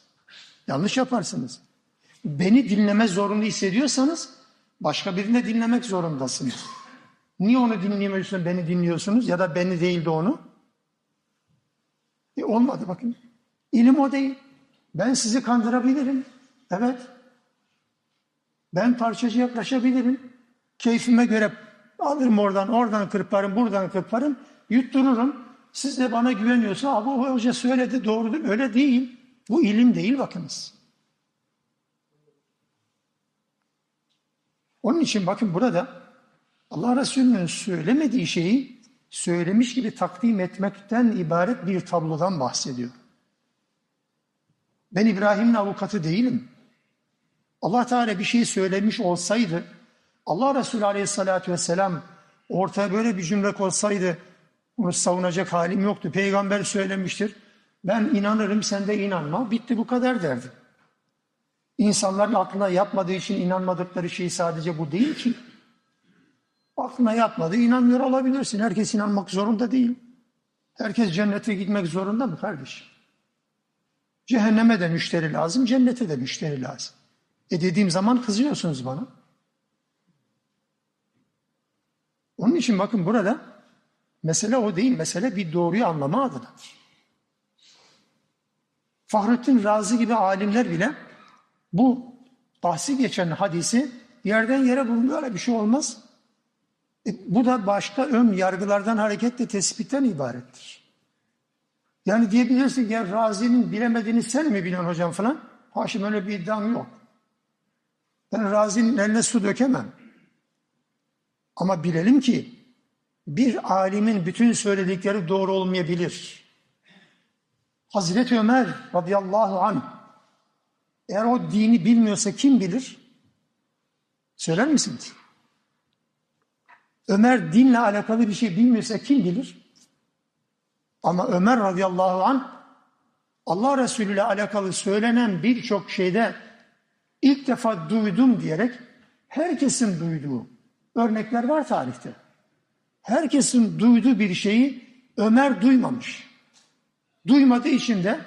Yanlış yaparsınız. Beni dinleme zorunlu hissediyorsanız başka birini dinlemek zorundasınız. Niye onu dinlemiyorsunuz, beni dinliyorsunuz ya da beni değil de onu? E olmadı bakın. İlim o değil. Ben sizi kandırabilirim. Evet. Ben parçacı yaklaşabilirim. Keyfime göre alırım oradan, oradan kırparım, buradan kırparım, yuttururum. Siz de bana güveniyorsa, abi o hoca söyledi doğrudur. Öyle değil. Bu ilim değil bakınız. Onun için bakın burada Allah Resulü'nün söylemediği şeyi söylemiş gibi takdim etmekten ibaret bir tablodan bahsediyor. Ben İbrahim'in avukatı değilim. Allah Teala bir şey söylemiş olsaydı, Allah Resulü Aleyhisselatü Vesselam ortaya böyle bir cümle olsaydı, bunu savunacak halim yoktu. Peygamber söylemiştir, ben inanırım sen de inanma, bitti bu kadar derdi. İnsanların aklına yapmadığı için inanmadıkları şey sadece bu değil ki. Aklına yapmadı, inanmıyor olabilirsin. Herkes inanmak zorunda değil. Herkes cennete gitmek zorunda mı kardeşim? Cehenneme de müşteri lazım, cennete de müşteri lazım. E dediğim zaman kızıyorsunuz bana. Onun için bakın burada mesele o değil, mesele bir doğruyu anlama adınadır. Fahrettin Razi gibi alimler bile bu bahsi geçen hadisi yerden yere vuruluyor, öyle bir şey olmaz. E, bu da başka ön yargılardan hareketle tespitten ibarettir. Yani diyebilirsin ki ya Razi'nin bilemediğini sen mi biliyorsun hocam falan? Haşim öyle bir iddiam yok. Ben Razi'nin eline su dökemem. Ama bilelim ki bir alimin bütün söyledikleri doğru olmayabilir. Hazreti Ömer radıyallahu anh eğer o dini bilmiyorsa kim bilir? Söyler misiniz? Ömer dinle alakalı bir şey bilmiyorsa kim bilir? Ama Ömer radıyallahu anh Allah Resulü ile alakalı söylenen birçok şeyde ilk defa duydum diyerek herkesin duyduğu örnekler var tarihte. Herkesin duyduğu bir şeyi Ömer duymamış. Duymadığı için de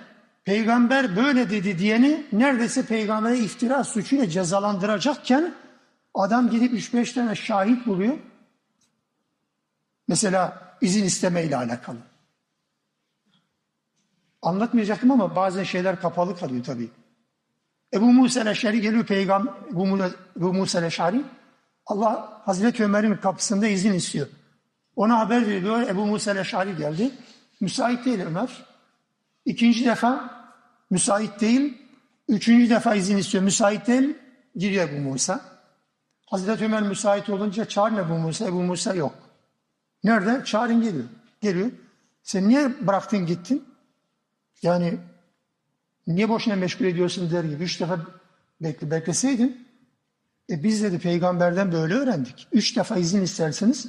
peygamber böyle dedi diyeni neredeyse peygambere iftira suçuyla cezalandıracakken adam gidip üç beş tane şahit buluyor. Mesela izin istemeyle alakalı. Anlatmayacaktım ama bazen şeyler kapalı kalıyor tabii. Ebu Musa el-Eş'ari geliyor peygamber Ebu Musa el-Eş'ari. Allah Hazreti Ömer'in kapısında izin istiyor. Ona haber veriyor. Ebu Musa el-Eş'ari geldi. Müsait değil Ömer. İkinci defa müsait değil. Üçüncü defa izin istiyor. Müsait değil. Giriyor Ebu Musa. Hazreti Ömer müsait olunca çağırın Ebu Musa. Ebu Musa yok. Nerede? Çağırın geliyor. Geliyor. Sen niye bıraktın gittin? Yani niye boşuna meşgul ediyorsun der gibi. Üç defa bekle, bekleseydin. E biz dedi peygamberden böyle öğrendik. Üç defa izin isterseniz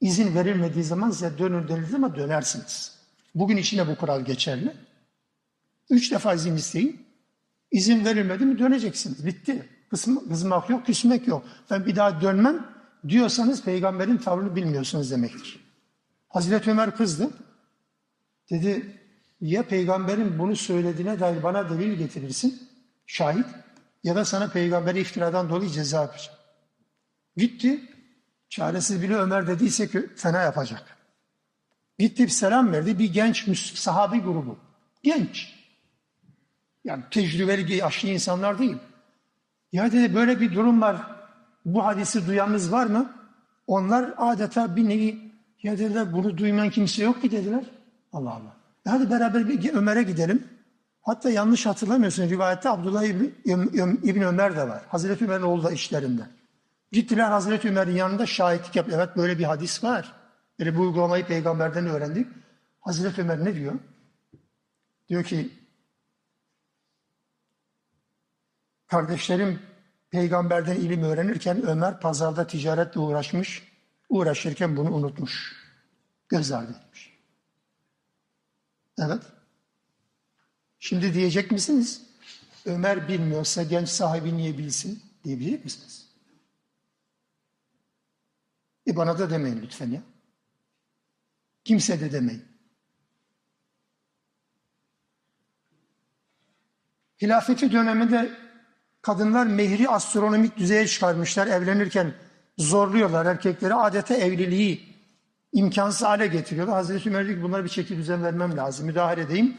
izin verilmediği zaman size dönün deniriz ama dönersiniz. Bugün içinde bu kural geçerli. Üç defa izin isteyin. İzin verilmedi mi döneceksiniz. Bitti. Kızmak yok, küsmek yok. Ben bir daha dönmem diyorsanız peygamberin tavrını bilmiyorsunuz demektir. Hazreti Ömer kızdı. Dedi ya peygamberin bunu söylediğine dair bana delil getirirsin, şahit, ya da sana peygamberi iftiradan dolayı ceza yapacak. Gitti, çaresiz bile Ömer dediyse ki fena yapacak. Gitti bir selam verdi, bir genç sahabi grubu, genç. Yani tecrübeli, yaşlı insanlar değil. Ya dedi böyle bir durum var, bu hadisi duyanınız var mı? Onlar adeta bir nevi, ya dediler bunu duymayan kimse yok ki dediler. Allah Allah. Hadi beraber bir Ömer'e gidelim. Hatta yanlış hatırlamıyorsun rivayette Abdullah İbn Ömer de var. Hazreti Ömer'in oğlu da işlerinde. Gittiler Hazreti Ömer'in yanında şahitlik yapıyor. Evet böyle bir hadis var. Böyle bu uygulamayı peygamberden öğrendik. Hazreti Ömer ne diyor? Diyor ki kardeşlerim peygamberden ilim öğrenirken Ömer pazarda ticaretle uğraşmış. Uğraşırken bunu unutmuş. Göz ardı etmiş. Evet. Şimdi diyecek misiniz? Ömer bilmiyorsa genç sahibi niye bilsin diyebilecek misiniz? E bana da demeyin lütfen ya. Kimse de demeyin. Hilafeti döneminde kadınlar mehri astronomik düzeye çıkarmışlar. Evlenirken zorluyorlar erkekleri. Adeta evliliği imkansız hale getiriyorlar. Hazreti Ömer diyor ki bunlara bir çeki düzen vermem lazım. Müdahale edeyim.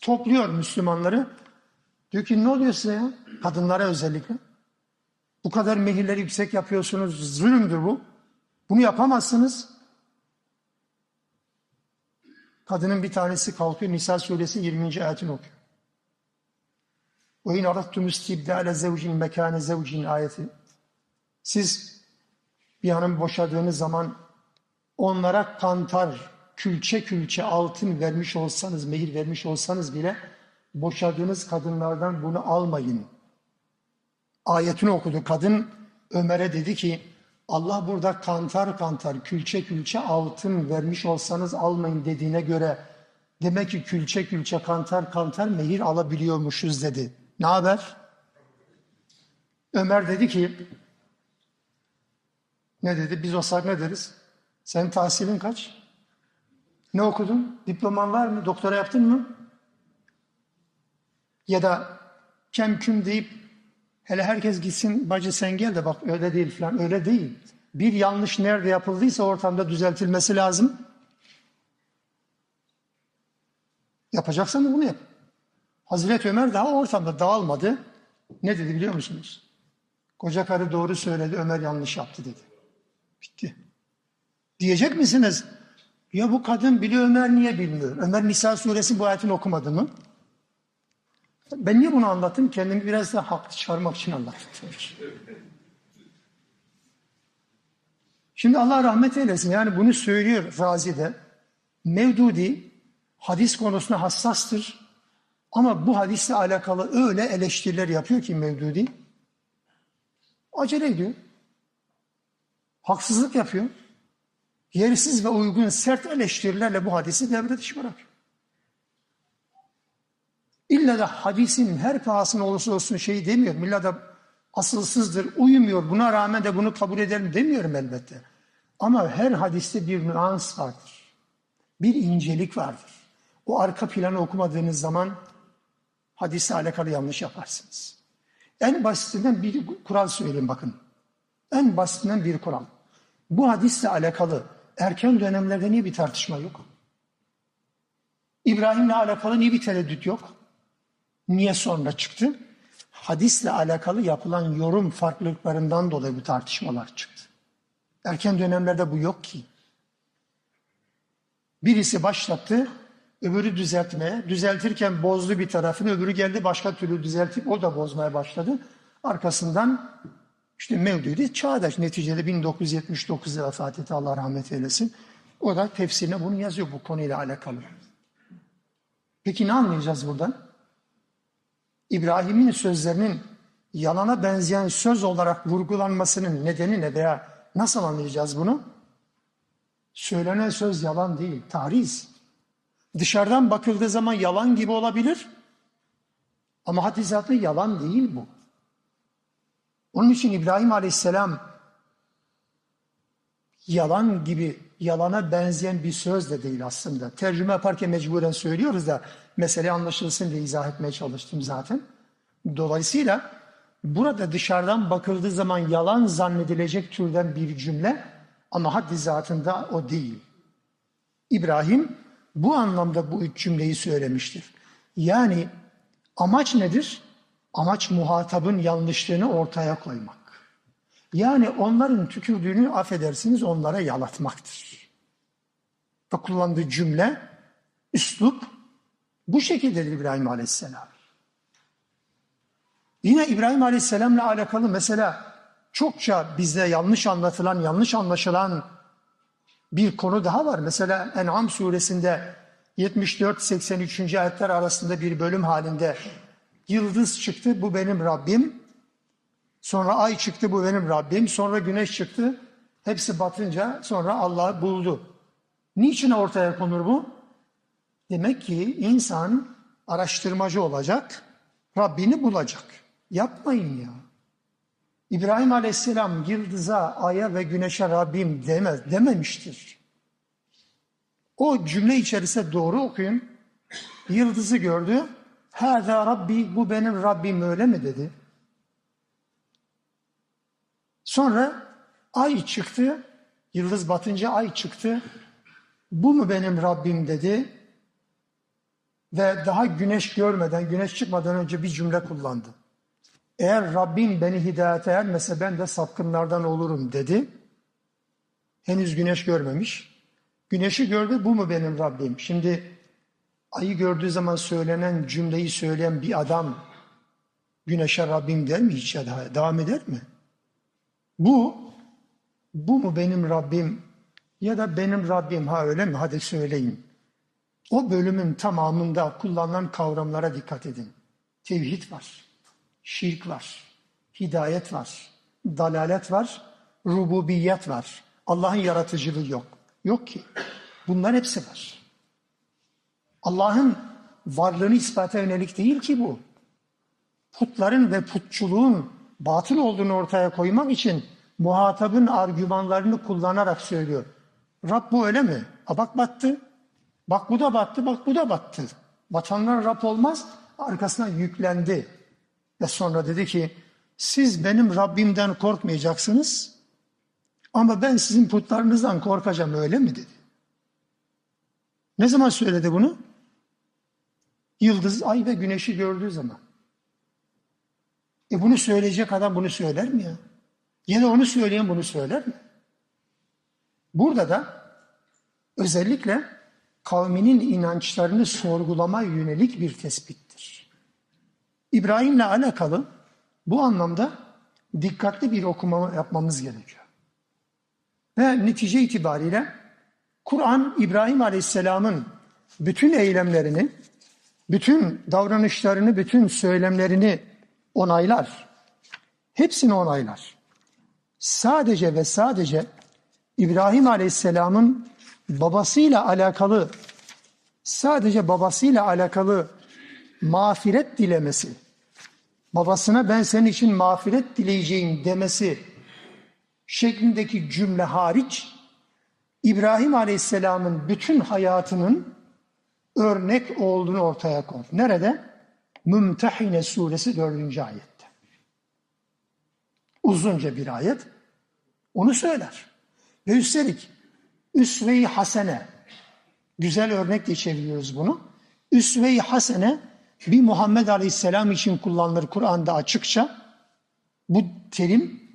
Topluyor Müslümanları. Diyor ki ne oluyor size ya? Kadınlara özellikle. Bu kadar mehirleri yüksek yapıyorsunuz. Zulümdür bu. Bunu yapamazsınız. Kadının bir tanesi kalkıyor. Nisa suresi yirminci ayetini okuyor. وَاِنْ اَرَدْتُمُ اسْتِبْدَالَ زَوْجٍ مَكَانَ زَوْجٍ ayeti. Siz bir hanım boşadığınız zaman onlara kantar, külçe külçe altın vermiş olsanız, mehir vermiş olsanız bile boşadığınız kadınlardan bunu almayın. Ayetini okudu. Kadın Ömer'e dedi ki Allah burada kantar kantar, külçe külçe altın vermiş olsanız almayın dediğine göre demek ki külçe külçe kantar kantar mehir alabiliyormuşuz dedi. Ne haber? Ömer dedi ki ne dedi? Biz olsak ne deriz? Senin tahsilin kaç? Ne okudun? Diploman var mı? Doktora yaptın mı? Ya da kem küm deyip hele herkes gitsin bacı sen gel de bak öyle değil falan. Öyle değil. Bir yanlış nerede yapıldıysa ortamda düzeltilmesi lazım. Yapacaksan da bunu yap. Hazreti Ömer daha ortamda dağılmadı. Ne dedi biliyor musunuz? Koca karı doğru söyledi, Ömer yanlış yaptı dedi. Bitti. Diyecek misiniz? Ya bu kadın biliyor, Ömer niye bilmiyor? Ömer Nisa suresi bu ayetini okumadı mı? Ben niye bunu anlattım? Kendimi biraz da haklı çıkarmak için anlattım. Şimdi Allah rahmet eylesin. Yani bunu söylüyor Razi'de. Mevdudi hadis konusunda hassastır. Ama bu hadisle alakalı öyle eleştiriler yapıyor ki Mevdudi. Acele ediyor. Haksızlık yapıyor. Yersiz ve uygun sert eleştirilerle bu hadisi devre dışı bırakıyor. İlla da hadisin her pahasına olursa olsun şeyi demiyorum. İlla da asılsızdır, uyumuyor. Buna rağmen de bunu kabul edelim demiyorum elbette. Ama her hadiste bir nüans vardır. Bir incelik vardır. O arka planı okumadığınız zaman hadisle alakalı yanlış yaparsınız. En basitinden bir kural söyleyeyim bakın. En basitinden bir kural. Bu hadisle alakalı erken dönemlerde niye bir tartışma yok? İbrahim'le alakalı niye bir tereddüt yok? Niye sonra çıktı? Hadisle alakalı yapılan yorum farklılıklarından dolayı bu tartışmalar çıktı. Erken dönemlerde bu yok ki. Birisi başlattı, öbürü düzeltmeye, düzeltirken bozdu bir tarafını, öbürü geldi başka türlü düzeltip o da bozmaya başladı. Arkasından işte Mevdudi çağdaş, neticede bin dokuz yüz yetmiş dokuzda vefat etti, Allah rahmet eylesin. O da tefsirine bunu yazıyor bu konuyla alakalı. Peki ne anlayacağız buradan? İbrahim'in sözlerinin yalana benzeyen söz olarak vurgulanmasının nedeni ne veya nasıl anlayacağız bunu? Söylenen söz yalan değil, tahriz. Dışarıdan bakıldığı zaman yalan gibi olabilir ama hadisatı yalan değil bu. Onun için İbrahim Aleyhisselam yalan gibi, yalana benzeyen bir söz de değil aslında. Tercüme yaparken mecburen söylüyoruz da mesele anlaşılsın diye izah etmeye çalıştım zaten. Dolayısıyla burada dışarıdan bakıldığı zaman yalan zannedilecek türden bir cümle ama haddi zatında o değil. İbrahim bu anlamda bu üç cümleyi söylemiştir. Yani amaç nedir? Amaç muhatabın yanlışlığını ortaya koymak. Yani onların tükürdüğünü affedersiniz onlara yalatmaktır. Ve kullandığı cümle, üslup bu şekildedir İbrahim Aleyhisselam. Yine İbrahim Aleyhisselam'la alakalı mesela çokça bize yanlış anlatılan, yanlış anlaşılan bir konu daha var. Mesela En'am suresinde yetmiş dört seksen üç. ayetler arasında bir bölüm halinde yıldız çıktı, bu benim Rabbim. Sonra ay çıktı, bu benim Rabbim. Sonra güneş çıktı. Hepsi batınca sonra Allah buldu. Niçin ortaya konur bu? Demek ki insan araştırmacı olacak, Rabbini bulacak. Yapmayın ya. İbrahim Aleyhisselam yıldıza, aya ve güneşe Rabbim demez, dememiştir. O cümle içerisinde doğru okuyun. Yıldızı gördü. Hâzâ Rabbi, bu benim Rabbim öyle mi dedi. Sonra ay çıktı, yıldız batınca ay çıktı, bu mu benim Rabbim dedi ve daha güneş görmeden, güneş çıkmadan önce bir cümle kullandı. Eğer Rabbim beni hidayete ermese ben de sapkınlardan olurum dedi. Henüz güneş görmemiş. Güneşi gördü, bu mu benim Rabbim? Şimdi ayı gördüğü zaman söylenen cümleyi söyleyen bir adam güneşe Rabbim der mi hiç ya daha? Devam eder mi? Bu, bu mu benim Rabbim ya da benim Rabbim ha öyle mi? Hadi söyleyin. O bölümün tamamında kullanılan kavramlara dikkat edin. Tevhid var, şirk var, hidayet var, dalalet var, rububiyet var. Allah'ın yaratıcılığı yok. Yok ki. Bunların hepsi var. Allah'ın varlığını ispata yönelik değil ki bu. Putların ve putçuluğun batıl olduğunu ortaya koymak için muhatabın argümanlarını kullanarak söylüyor. Rab bu öyle mi? Ha bak battı, bak bu da battı, bak bu da battı. Batanlar Rab olmaz, arkasına yüklendi. Ve sonra dedi ki, siz benim Rabbimden korkmayacaksınız ama ben sizin putlarınızdan korkacağım öyle mi dedi. Ne zaman söyledi bunu? Yıldız, ay ve güneşi gördüğü zaman. E bunu söyleyecek adam bunu söyler mi ya? Ya da onu söyleyen bunu söyler mi? Burada da özellikle kavminin inançlarını sorgulama yönelik bir tespittir. İbrahim'le alakalı bu anlamda dikkatli bir okuma yapmamız gerekiyor. Ve netice itibariyle Kur'an İbrahim Aleyhisselam'ın bütün eylemlerini, bütün davranışlarını, bütün söylemlerini onaylar. Hepsini onaylar. Sadece ve sadece İbrahim Aleyhisselam'ın babasıyla alakalı, sadece babasıyla alakalı mağfiret dilemesi, babasına ben senin için mağfiret dileyeceğim demesi şeklindeki cümle hariç, İbrahim Aleyhisselam'ın bütün hayatının örnek olduğunu ortaya koyar. Nerede? Mümtehine Suresi dördüncü ayette. Uzunca bir ayet onu söyler. Ve üstelik Üsve-i Hasene, güzel örnekle çeviriyoruz bunu. Üsve-i Hasene bir Muhammed Aleyhisselam için kullanılır Kur'an'da açıkça bu terim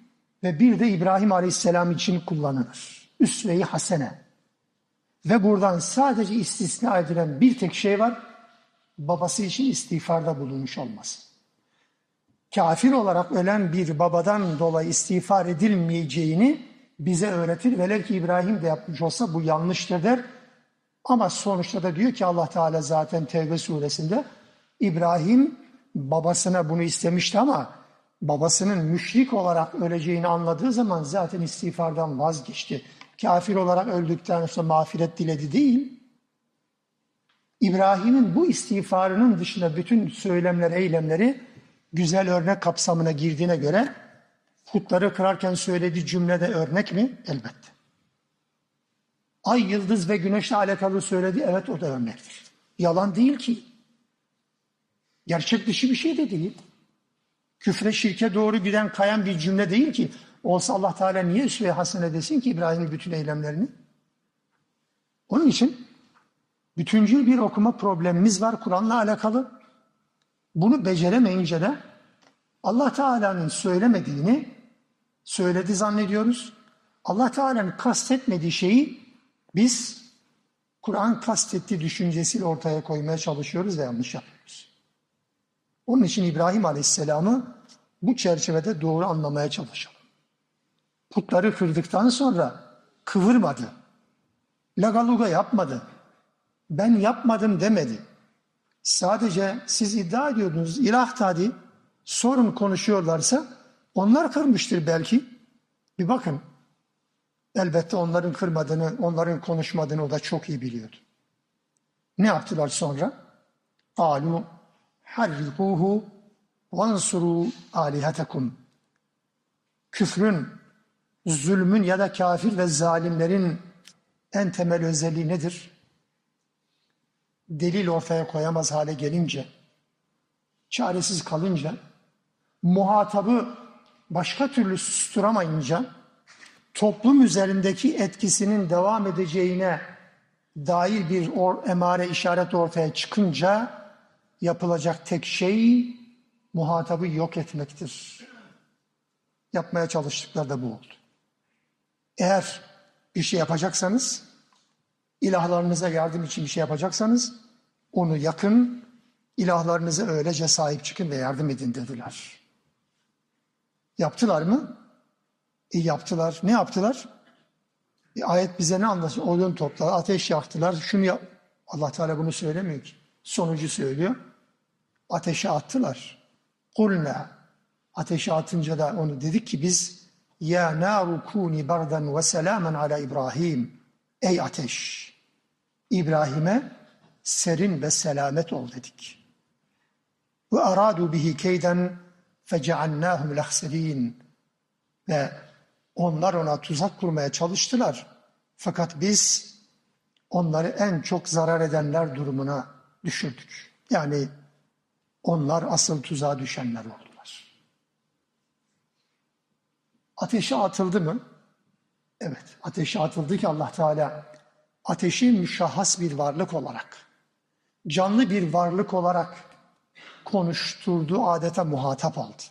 ve bir de İbrahim Aleyhisselam için kullanılır. Üsve-i Hasene. Ve buradan sadece istisna edilen bir tek şey var. Babası için istiğfarda bulunmuş olması. Kafir olarak ölen bir babadan dolayı istiğfar edilmeyeceğini bize öğretir. Velev ki İbrahim de yapmış olsa bu yanlıştır der. Ama sonuçta da diyor ki Allah Teala zaten Tevbe suresinde İbrahim babasına bunu istemişti ama babasının müşrik olarak öleceğini anladığı zaman zaten istiğfardan vazgeçti. Kafir olarak öldükten sonra mağfiret diledi değil. İbrahim'in bu istiğfarının dışında bütün söylemler, eylemleri güzel örnek kapsamına girdiğine göre putları kırarken söylediği cümlede örnek mi? Elbette. Ay, yıldız ve güneşle alakalı söylediği evet o da örnektir. Yalan değil ki. Gerçek dışı bir şey de değil. Küfre, şirke doğru giden, kayan bir cümle değil ki. Olsa Allah Teala niye Üsve-i Hasene desin ki İbrahim'in bütün eylemlerini? Onun için bütüncül bir okuma problemimiz var Kur'an'la alakalı. Bunu beceremeyince de Allah Teala'nın söylemediğini söyledi zannediyoruz. Allah Teala'nın kastetmediği şeyi biz Kur'an kastetti düşüncesiyle ortaya koymaya çalışıyoruz ve yanlış yapıyoruz. Onun için İbrahim Aleyhisselam'ı bu çerçevede doğru anlamaya çalışalım. Putları kırdıktan sonra kıvırmadı, lagaluga yapmadı, ben yapmadım demedi. Sadece siz iddia ediyordunuz, ilah tadi, sorun konuşuyorlarsa onlar kırmıştır belki. Bir bakın, elbette onların kırmadığını, onların konuşmadığını o da çok iyi biliyordu. Ne yaptılar sonra? Alu harrikuhu vansuru alihatakum. Küfrün, zulmün ya da kafir ve zalimlerin en temel özelliği nedir? Delil ortaya koyamaz hale gelince, çaresiz kalınca, muhatabı başka türlü susturamayınca, toplum üzerindeki etkisinin devam edeceğine dair bir or, emare, işaret ortaya çıkınca yapılacak tek şey muhatabı yok etmektir. Yapmaya çalıştıkları da bu oldu. Eğer bir şey yapacaksanız, ilahlarınıza yardım için bir şey yapacaksanız onu yakın, ilahlarınıza öylece sahip çıkın ve yardım edin dediler. Yaptılar mı? E yaptılar. Ne yaptılar? E ayet bize ne anlatıyor? Odun topladı, ateş yaktılar. Şunu yap- Allah Teala bunu söylemiyor ki. Sonucu söylüyor. Ateşe attılar. Kulna. Ateşe atınca da onu dedik ki biz ya naru kuni bardan ve selamen ala İbrahim. Ey ateş, İbrahim'e serin ve selamet ol dedik. Ve aradu bihi keyden fece'annâhum lahselîn. Ve onlar ona tuzak kurmaya çalıştılar. Fakat biz onları en çok zarar edenler durumuna düşürdük. Yani onlar asıl tuzağa düşenler oldular. Ateşe atıldı mı? Evet, ateşe atıldı ki Allah Teala ateşi müşahhas bir varlık olarak, canlı bir varlık olarak konuşturduğu adeta muhatap aldı.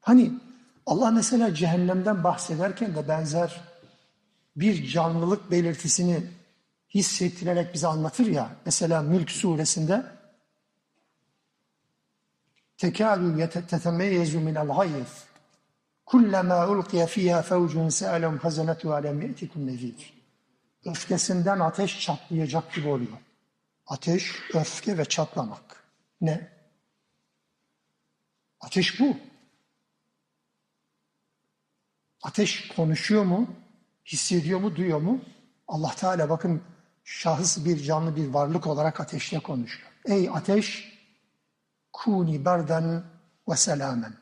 Hani Allah mesela cehennemden bahsederken de benzer bir canlılık belirtisini hissettirerek bize anlatır ya. Mesela Mülk suresinde tekâlû yetetemeyyezu minel gayr. Kullama ulqiya fiha fawjun sa'alum hazanatu alam yatikum nazir. Öfkesinden ateş çatlayacak gibi oluyor. Ateş, öfke ve çatlamak. Ne? Ateş bu. Ateş konuşuyor mu? Hissediyor mu? Duyuyor mu? Allah Teala bakın şahıs bir canlı bir varlık olarak ateşle konuşuyor. Ey ateş, kuni bardan ve selamen.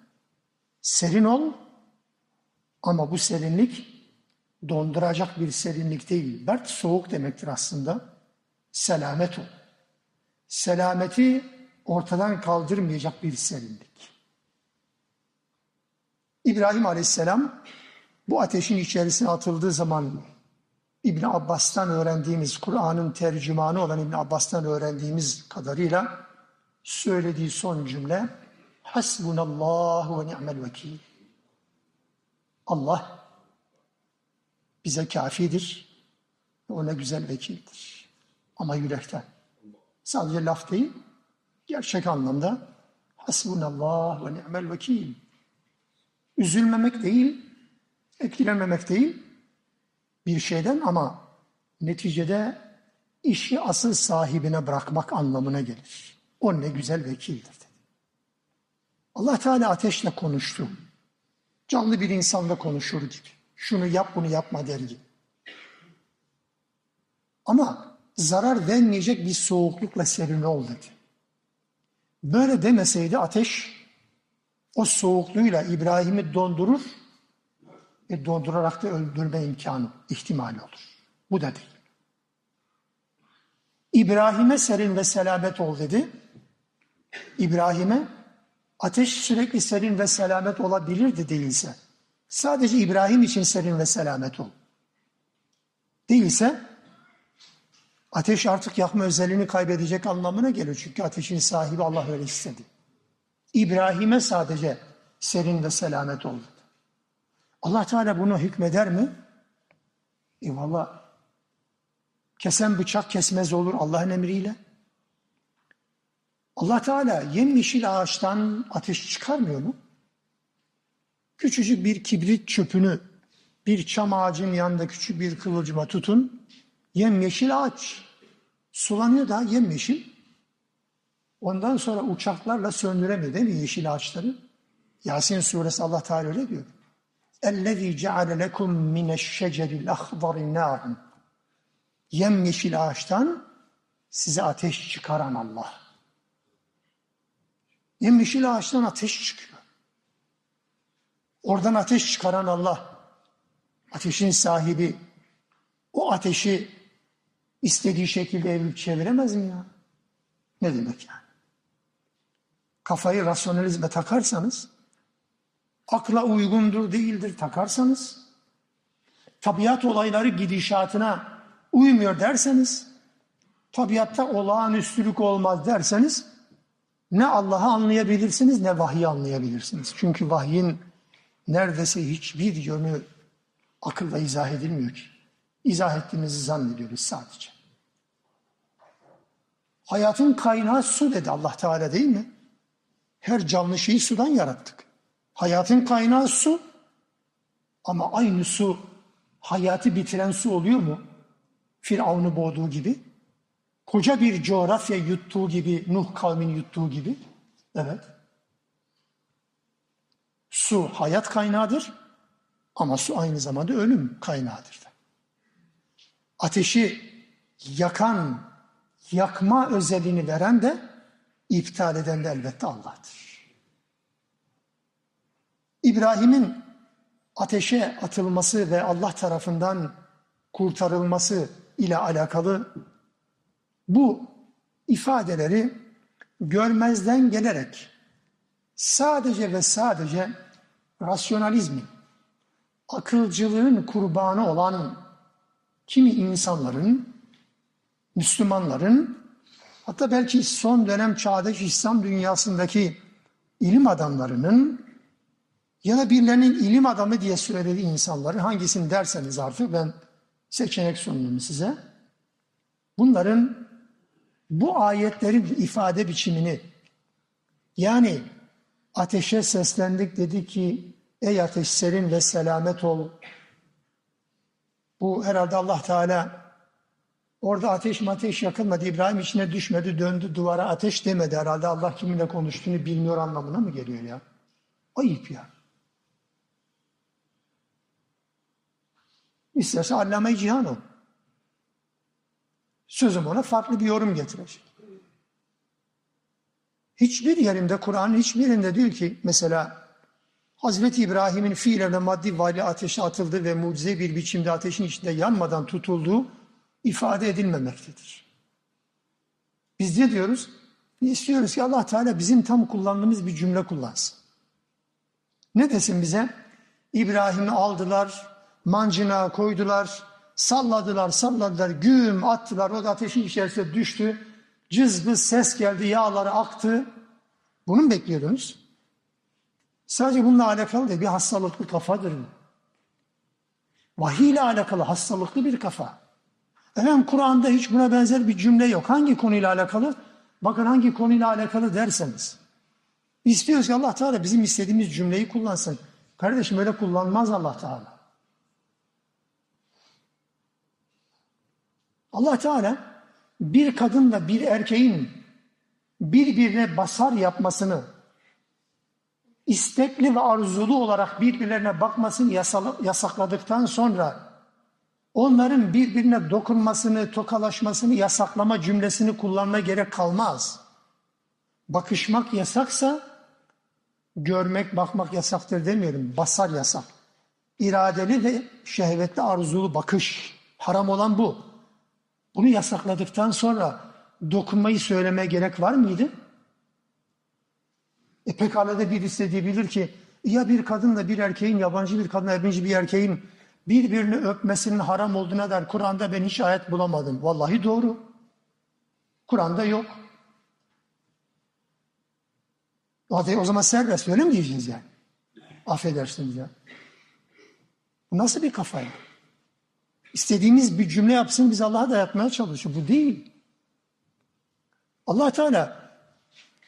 Serin ol. Ama bu serinlik donduracak bir serinlik değil. Bert soğuk demektir aslında. Selamet ol. Selameti ortadan kaldırmayacak bir serinlik. İbrahim Aleyhisselam bu ateşin içerisine atıldığı zaman İbn Abbas'tan öğrendiğimiz, Kur'an'ın tercümanı olan İbn Abbas'tan öğrendiğimiz kadarıyla söylediği son cümle Hasbunallahu ve ni'mel vekil. Allah bize kafidir ve ona güzel vekildir. Ama yürekten. Sadece laf değil, gerçek anlamda Hasbunallahu ve ni'mel vekil. Üzülmemek değil, etkilenmemek değil bir şeyden, ama neticede işi asıl sahibine bırakmak anlamına gelir. O ne güzel vekildir dedi. Allah Teala ateşle konuştu. Canlı bir insanla konuşur gibi. Şunu yap, bunu yapma der gibi. Ama zarar vermeyecek bir soğuklukla serin ol dedi. Böyle demeseydi ateş o soğukluğuyla İbrahim'i dondurur ve dondurarak da öldürme imkanı, ihtimali olur. Bu da değil. İbrahim'e serin ve selamet ol dedi. İbrahim'e ateş sürekli serin ve selamet olabilirdi değilse. Sadece İbrahim için serin ve selamet ol. Değilse ateş artık yakma özelliğini kaybedecek anlamına geliyor. Çünkü ateşin sahibi Allah öyle istedi. İbrahim'e sadece serin ve selamet oldu. Allah Teala bunu hükmeder mi? E valla kesen bıçak kesmez olur Allah'ın emriyle. Allah Teala yemyeşil ağaçtan ateş çıkarmıyor mu? Küçücük bir kibrit çöpünü bir çam ağacının yanında küçük bir kıvılcıma tutun. Yemyeşil ağaç sulanıyor da yemyeşil. Ondan sonra uçaklarla söndüremiyor değil mi yeşil ağaçları? Yasin suresi Allah Teala öyle diyor. اَلَّذ۪ي جَعَلَ لَكُمْ مِنَ الشَّجَرِ الْاَخْضَرِ نَارٍ Yemyeşil ağaçtan size ateş çıkaran Allah. Yemyeşil ağaçtan ateş çıkıyor. Oradan ateş çıkaran Allah. Ateşin sahibi. O ateşi istediği şekilde evirip çeviremez mi ya? Ne demek yani? Kafayı rasyonalizme takarsanız, akla uygundur değildir takarsanız, tabiat olayları gidişatına uymuyor derseniz, tabiatta olağanüstülük olmaz derseniz, ne Allah'ı anlayabilirsiniz ne vahyi anlayabilirsiniz. Çünkü vahyin neredeyse hiçbir yönü akılla izah edilmiyor ki. İzah ettiğimizi zannediyoruz sadece. Hayatın kaynağı su dedi Allah Teala değil mi? Her canlı şeyi sudan yarattık. Hayatın kaynağı su, ama aynı su hayatı bitiren su oluyor mu? Firavun'u boğduğu gibi, koca bir coğrafya yuttuğu gibi, Nuh kavmini yuttuğu gibi. Evet. Su hayat kaynağıdır ama su aynı zamanda ölüm kaynağıdır. Ateşi yakan, yakma özelliğini veren de, iptal eden de elbette Allah'tır. İbrahim'in ateşe atılması ve Allah tarafından kurtarılması ile alakalı bu ifadeleri görmezden gelerek sadece ve sadece rasyonalizmin, akılcılığın kurbanı olan kimi insanların, Müslümanların, hatta belki son dönem çağdaş İslam dünyasındaki ilim adamlarının ya da birilerinin ilim adamı diye söylediği insanların, hangisini derseniz artık, ben seçenek sunuyorum size. Bunların bu ayetlerin ifade biçimini, yani ateşe seslendik dedi ki ey ateş serin ve selamet ol. Bu herhalde Allah Teala orada ateş mateş yakılmadı, İbrahim içine düşmedi, döndü duvara ateş demedi herhalde. Allah kiminle konuştuğunu bilmiyor anlamına mı geliyor ya? Ayıp ya. İsterse Allame-i Cihan o. Sözüm ona farklı bir yorum getirecek. Hiçbir yerinde, Kur'an'ın hiçbir yerinde diyor ki, mesela Hazreti İbrahim'in fiilen ve maddi vali ateşe atıldığı ve mucize bir biçimde ateşin içinde yanmadan tutulduğu ifade edilmemektedir. Biz ne diyoruz? İstiyoruz ki Allah Teala bizim tam kullandığımız bir cümle kullansın. Ne desin bize? İbrahim'i aldılar, mancınağa koydular, salladılar, salladılar, güm attılar, o da ateşin içerisine düştü, cızgız ses geldi, yağları aktı. Bunu mu bekliyordunuz? Sadece bununla alakalı değil, bir hastalıklı kafadır bu. Vahiy ile alakalı hastalıklı bir kafa. Efendim Kur'an'da hiç buna benzer bir cümle yok. Hangi konuyla alakalı? Bakın hangi konuyla alakalı derseniz. İstiyoruz ki Allah Teala bizim istediğimiz cümleyi kullansın. Kardeşim öyle kullanmaz Allah Teala. Allah Teala bir kadınla bir erkeğin birbirine basar yapmasını, istekli ve arzulu olarak birbirlerine bakmasını yasakladıktan sonra onların birbirine dokunmasını, tokalaşmasını yasaklama cümlesini kullanmaya gerek kalmaz. Bakışmak yasaksa görmek, bakmak yasaktır demiyorum. Basar yasak. İradeli ve şehvetli arzulu bakış. Haram olan bu. Bunu yasakladıktan sonra dokunmayı söylemeye gerek var mıydı? E pekala da bir istediği ki ya bir kadınla bir erkeğin, yabancı bir kadınla yabancı bir erkeğin birbirini öpmesinin haram olduğuna der. Kur'an'da ben hiç ayet bulamadım. Vallahi doğru. Kur'an'da yok. O zaman serbest, öyle mi diyeceğiz yani? Affedersiniz ya. Bu nasıl bir kafa ya? İstediğimiz bir cümle yapsın, biz Allah'a dayatmaya çalışıyor. Bu değil. Allah Teala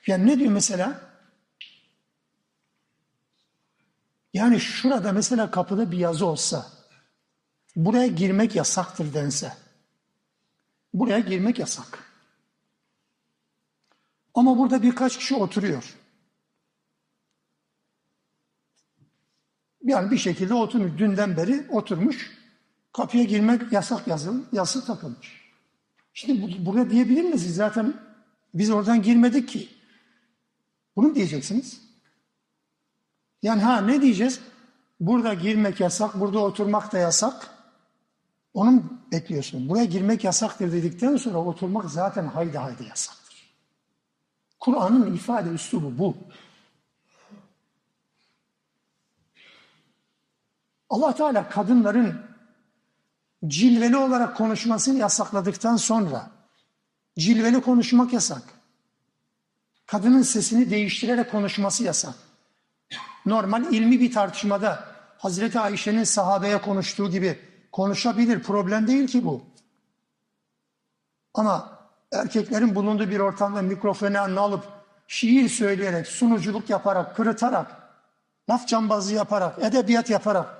yani ne diyor mesela? Yani şurada mesela kapıda bir yazı olsa, buraya girmek yasaktır dense, buraya girmek yasak. Ama burada birkaç kişi oturuyor. Yani bir şekilde oturmuş, dünden beri oturmuş, kapıya girmek yasak yazılı, yazı takılmış. Şimdi buraya diyebilir misiniz? Zaten biz oradan girmedik ki. Bunu diyeceksiniz. Yani ha ne diyeceğiz? Burada girmek yasak, burada oturmak da yasak. Onu mu bekliyorsun? Buraya girmek yasaktır dedikten sonra oturmak zaten haydi haydi yasaktır. Kur'an'ın ifade üslubu bu. Allah Teala kadınların cilveli olarak konuşmasını yasakladıktan sonra cilveli konuşmak yasak. Kadının sesini değiştirerek konuşması yasak. Normal ilmi bir tartışmada Hazreti Ayşe'nin sahabeye konuştuğu gibi konuşabilir. Problem değil ki bu. Ama erkeklerin bulunduğu bir ortamda mikrofonu alıp şiir söyleyerek, sunuculuk yaparak, kırıtarak, laf cambazlığı yaparak, edebiyat yaparak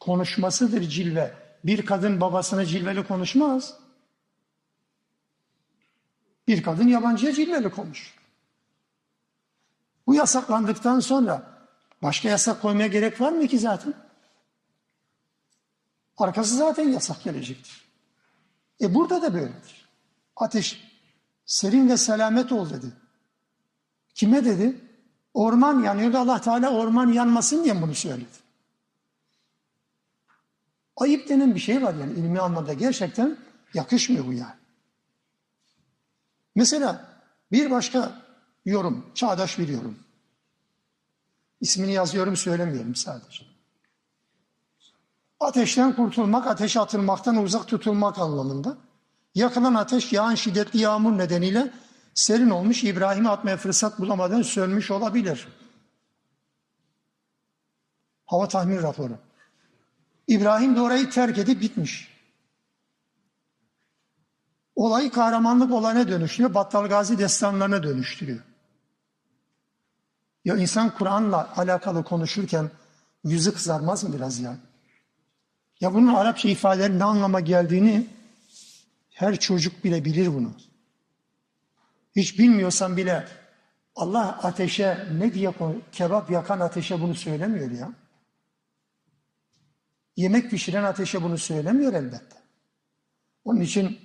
konuşmasıdır cilve. Bir kadın babasına cilveli konuşmaz. Bir kadın yabancıya cilveli konuşur. Bu yasaklandıktan sonra başka yasak koymaya gerek var mı ki zaten? Arkası zaten yasak gelecektir. E burada da böyledir. Ateş serin ve selamet ol dedi. Kime dedi? Orman yanıyordu. Allah Teala orman yanmasın diye bunu söyledi. Ayıp denen bir şey var yani ilmi anlamda gerçekten yakışmıyor bu yani. Mesela bir başka yorum, çağdaş bir yorum. İsmini yazıyorum, söylemiyorum sadece. Ateşten kurtulmak, ateşe atılmaktan uzak tutulmak anlamında. Yakılan ateş, yağan şiddetli yağmur nedeniyle serin olmuş, İbrahim'i atmaya fırsat bulamadan sönmüş olabilir. Hava tahmin raporu. İbrahim de orayı terk edip gitmiş. Olayı kahramanlık olayına dönüştürüyor, Battalgazi destanlarına dönüştürüyor. Ya insan Kur'an'la alakalı konuşurken yüzü kızarmaz mı biraz ya? Ya bunun Arapça ifadelerin ne anlama geldiğini her çocuk bile bilir bunu. Hiç bilmiyorsan bile Allah ateşe ne diye koyuyor? Kebap yakan ateşe bunu söylemiyor ya. Yemek pişiren ateşe bunu söylemiyor elbette. Onun için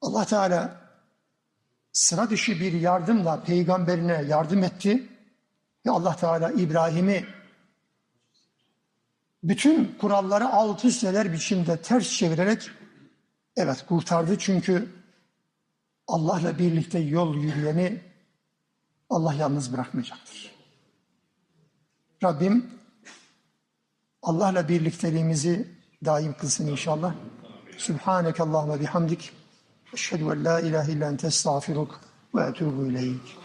Allah Teala sıra dışı bir yardımla peygamberine yardım etti ve Allah Teala İbrahim'i bütün kuralları alt üst eder biçimde ters çevirerek evet kurtardı çünkü Allah'la birlikte yol yürüyeni Allah yalnız bırakmayacaktır. Rabbim Allah'la birlikteliğimizi daim kılsın inşallah. Sübhaneke Allahümme bihamdik. Eşhedü en la ilahe illa ente estağfiruk ve etûbü ileyk.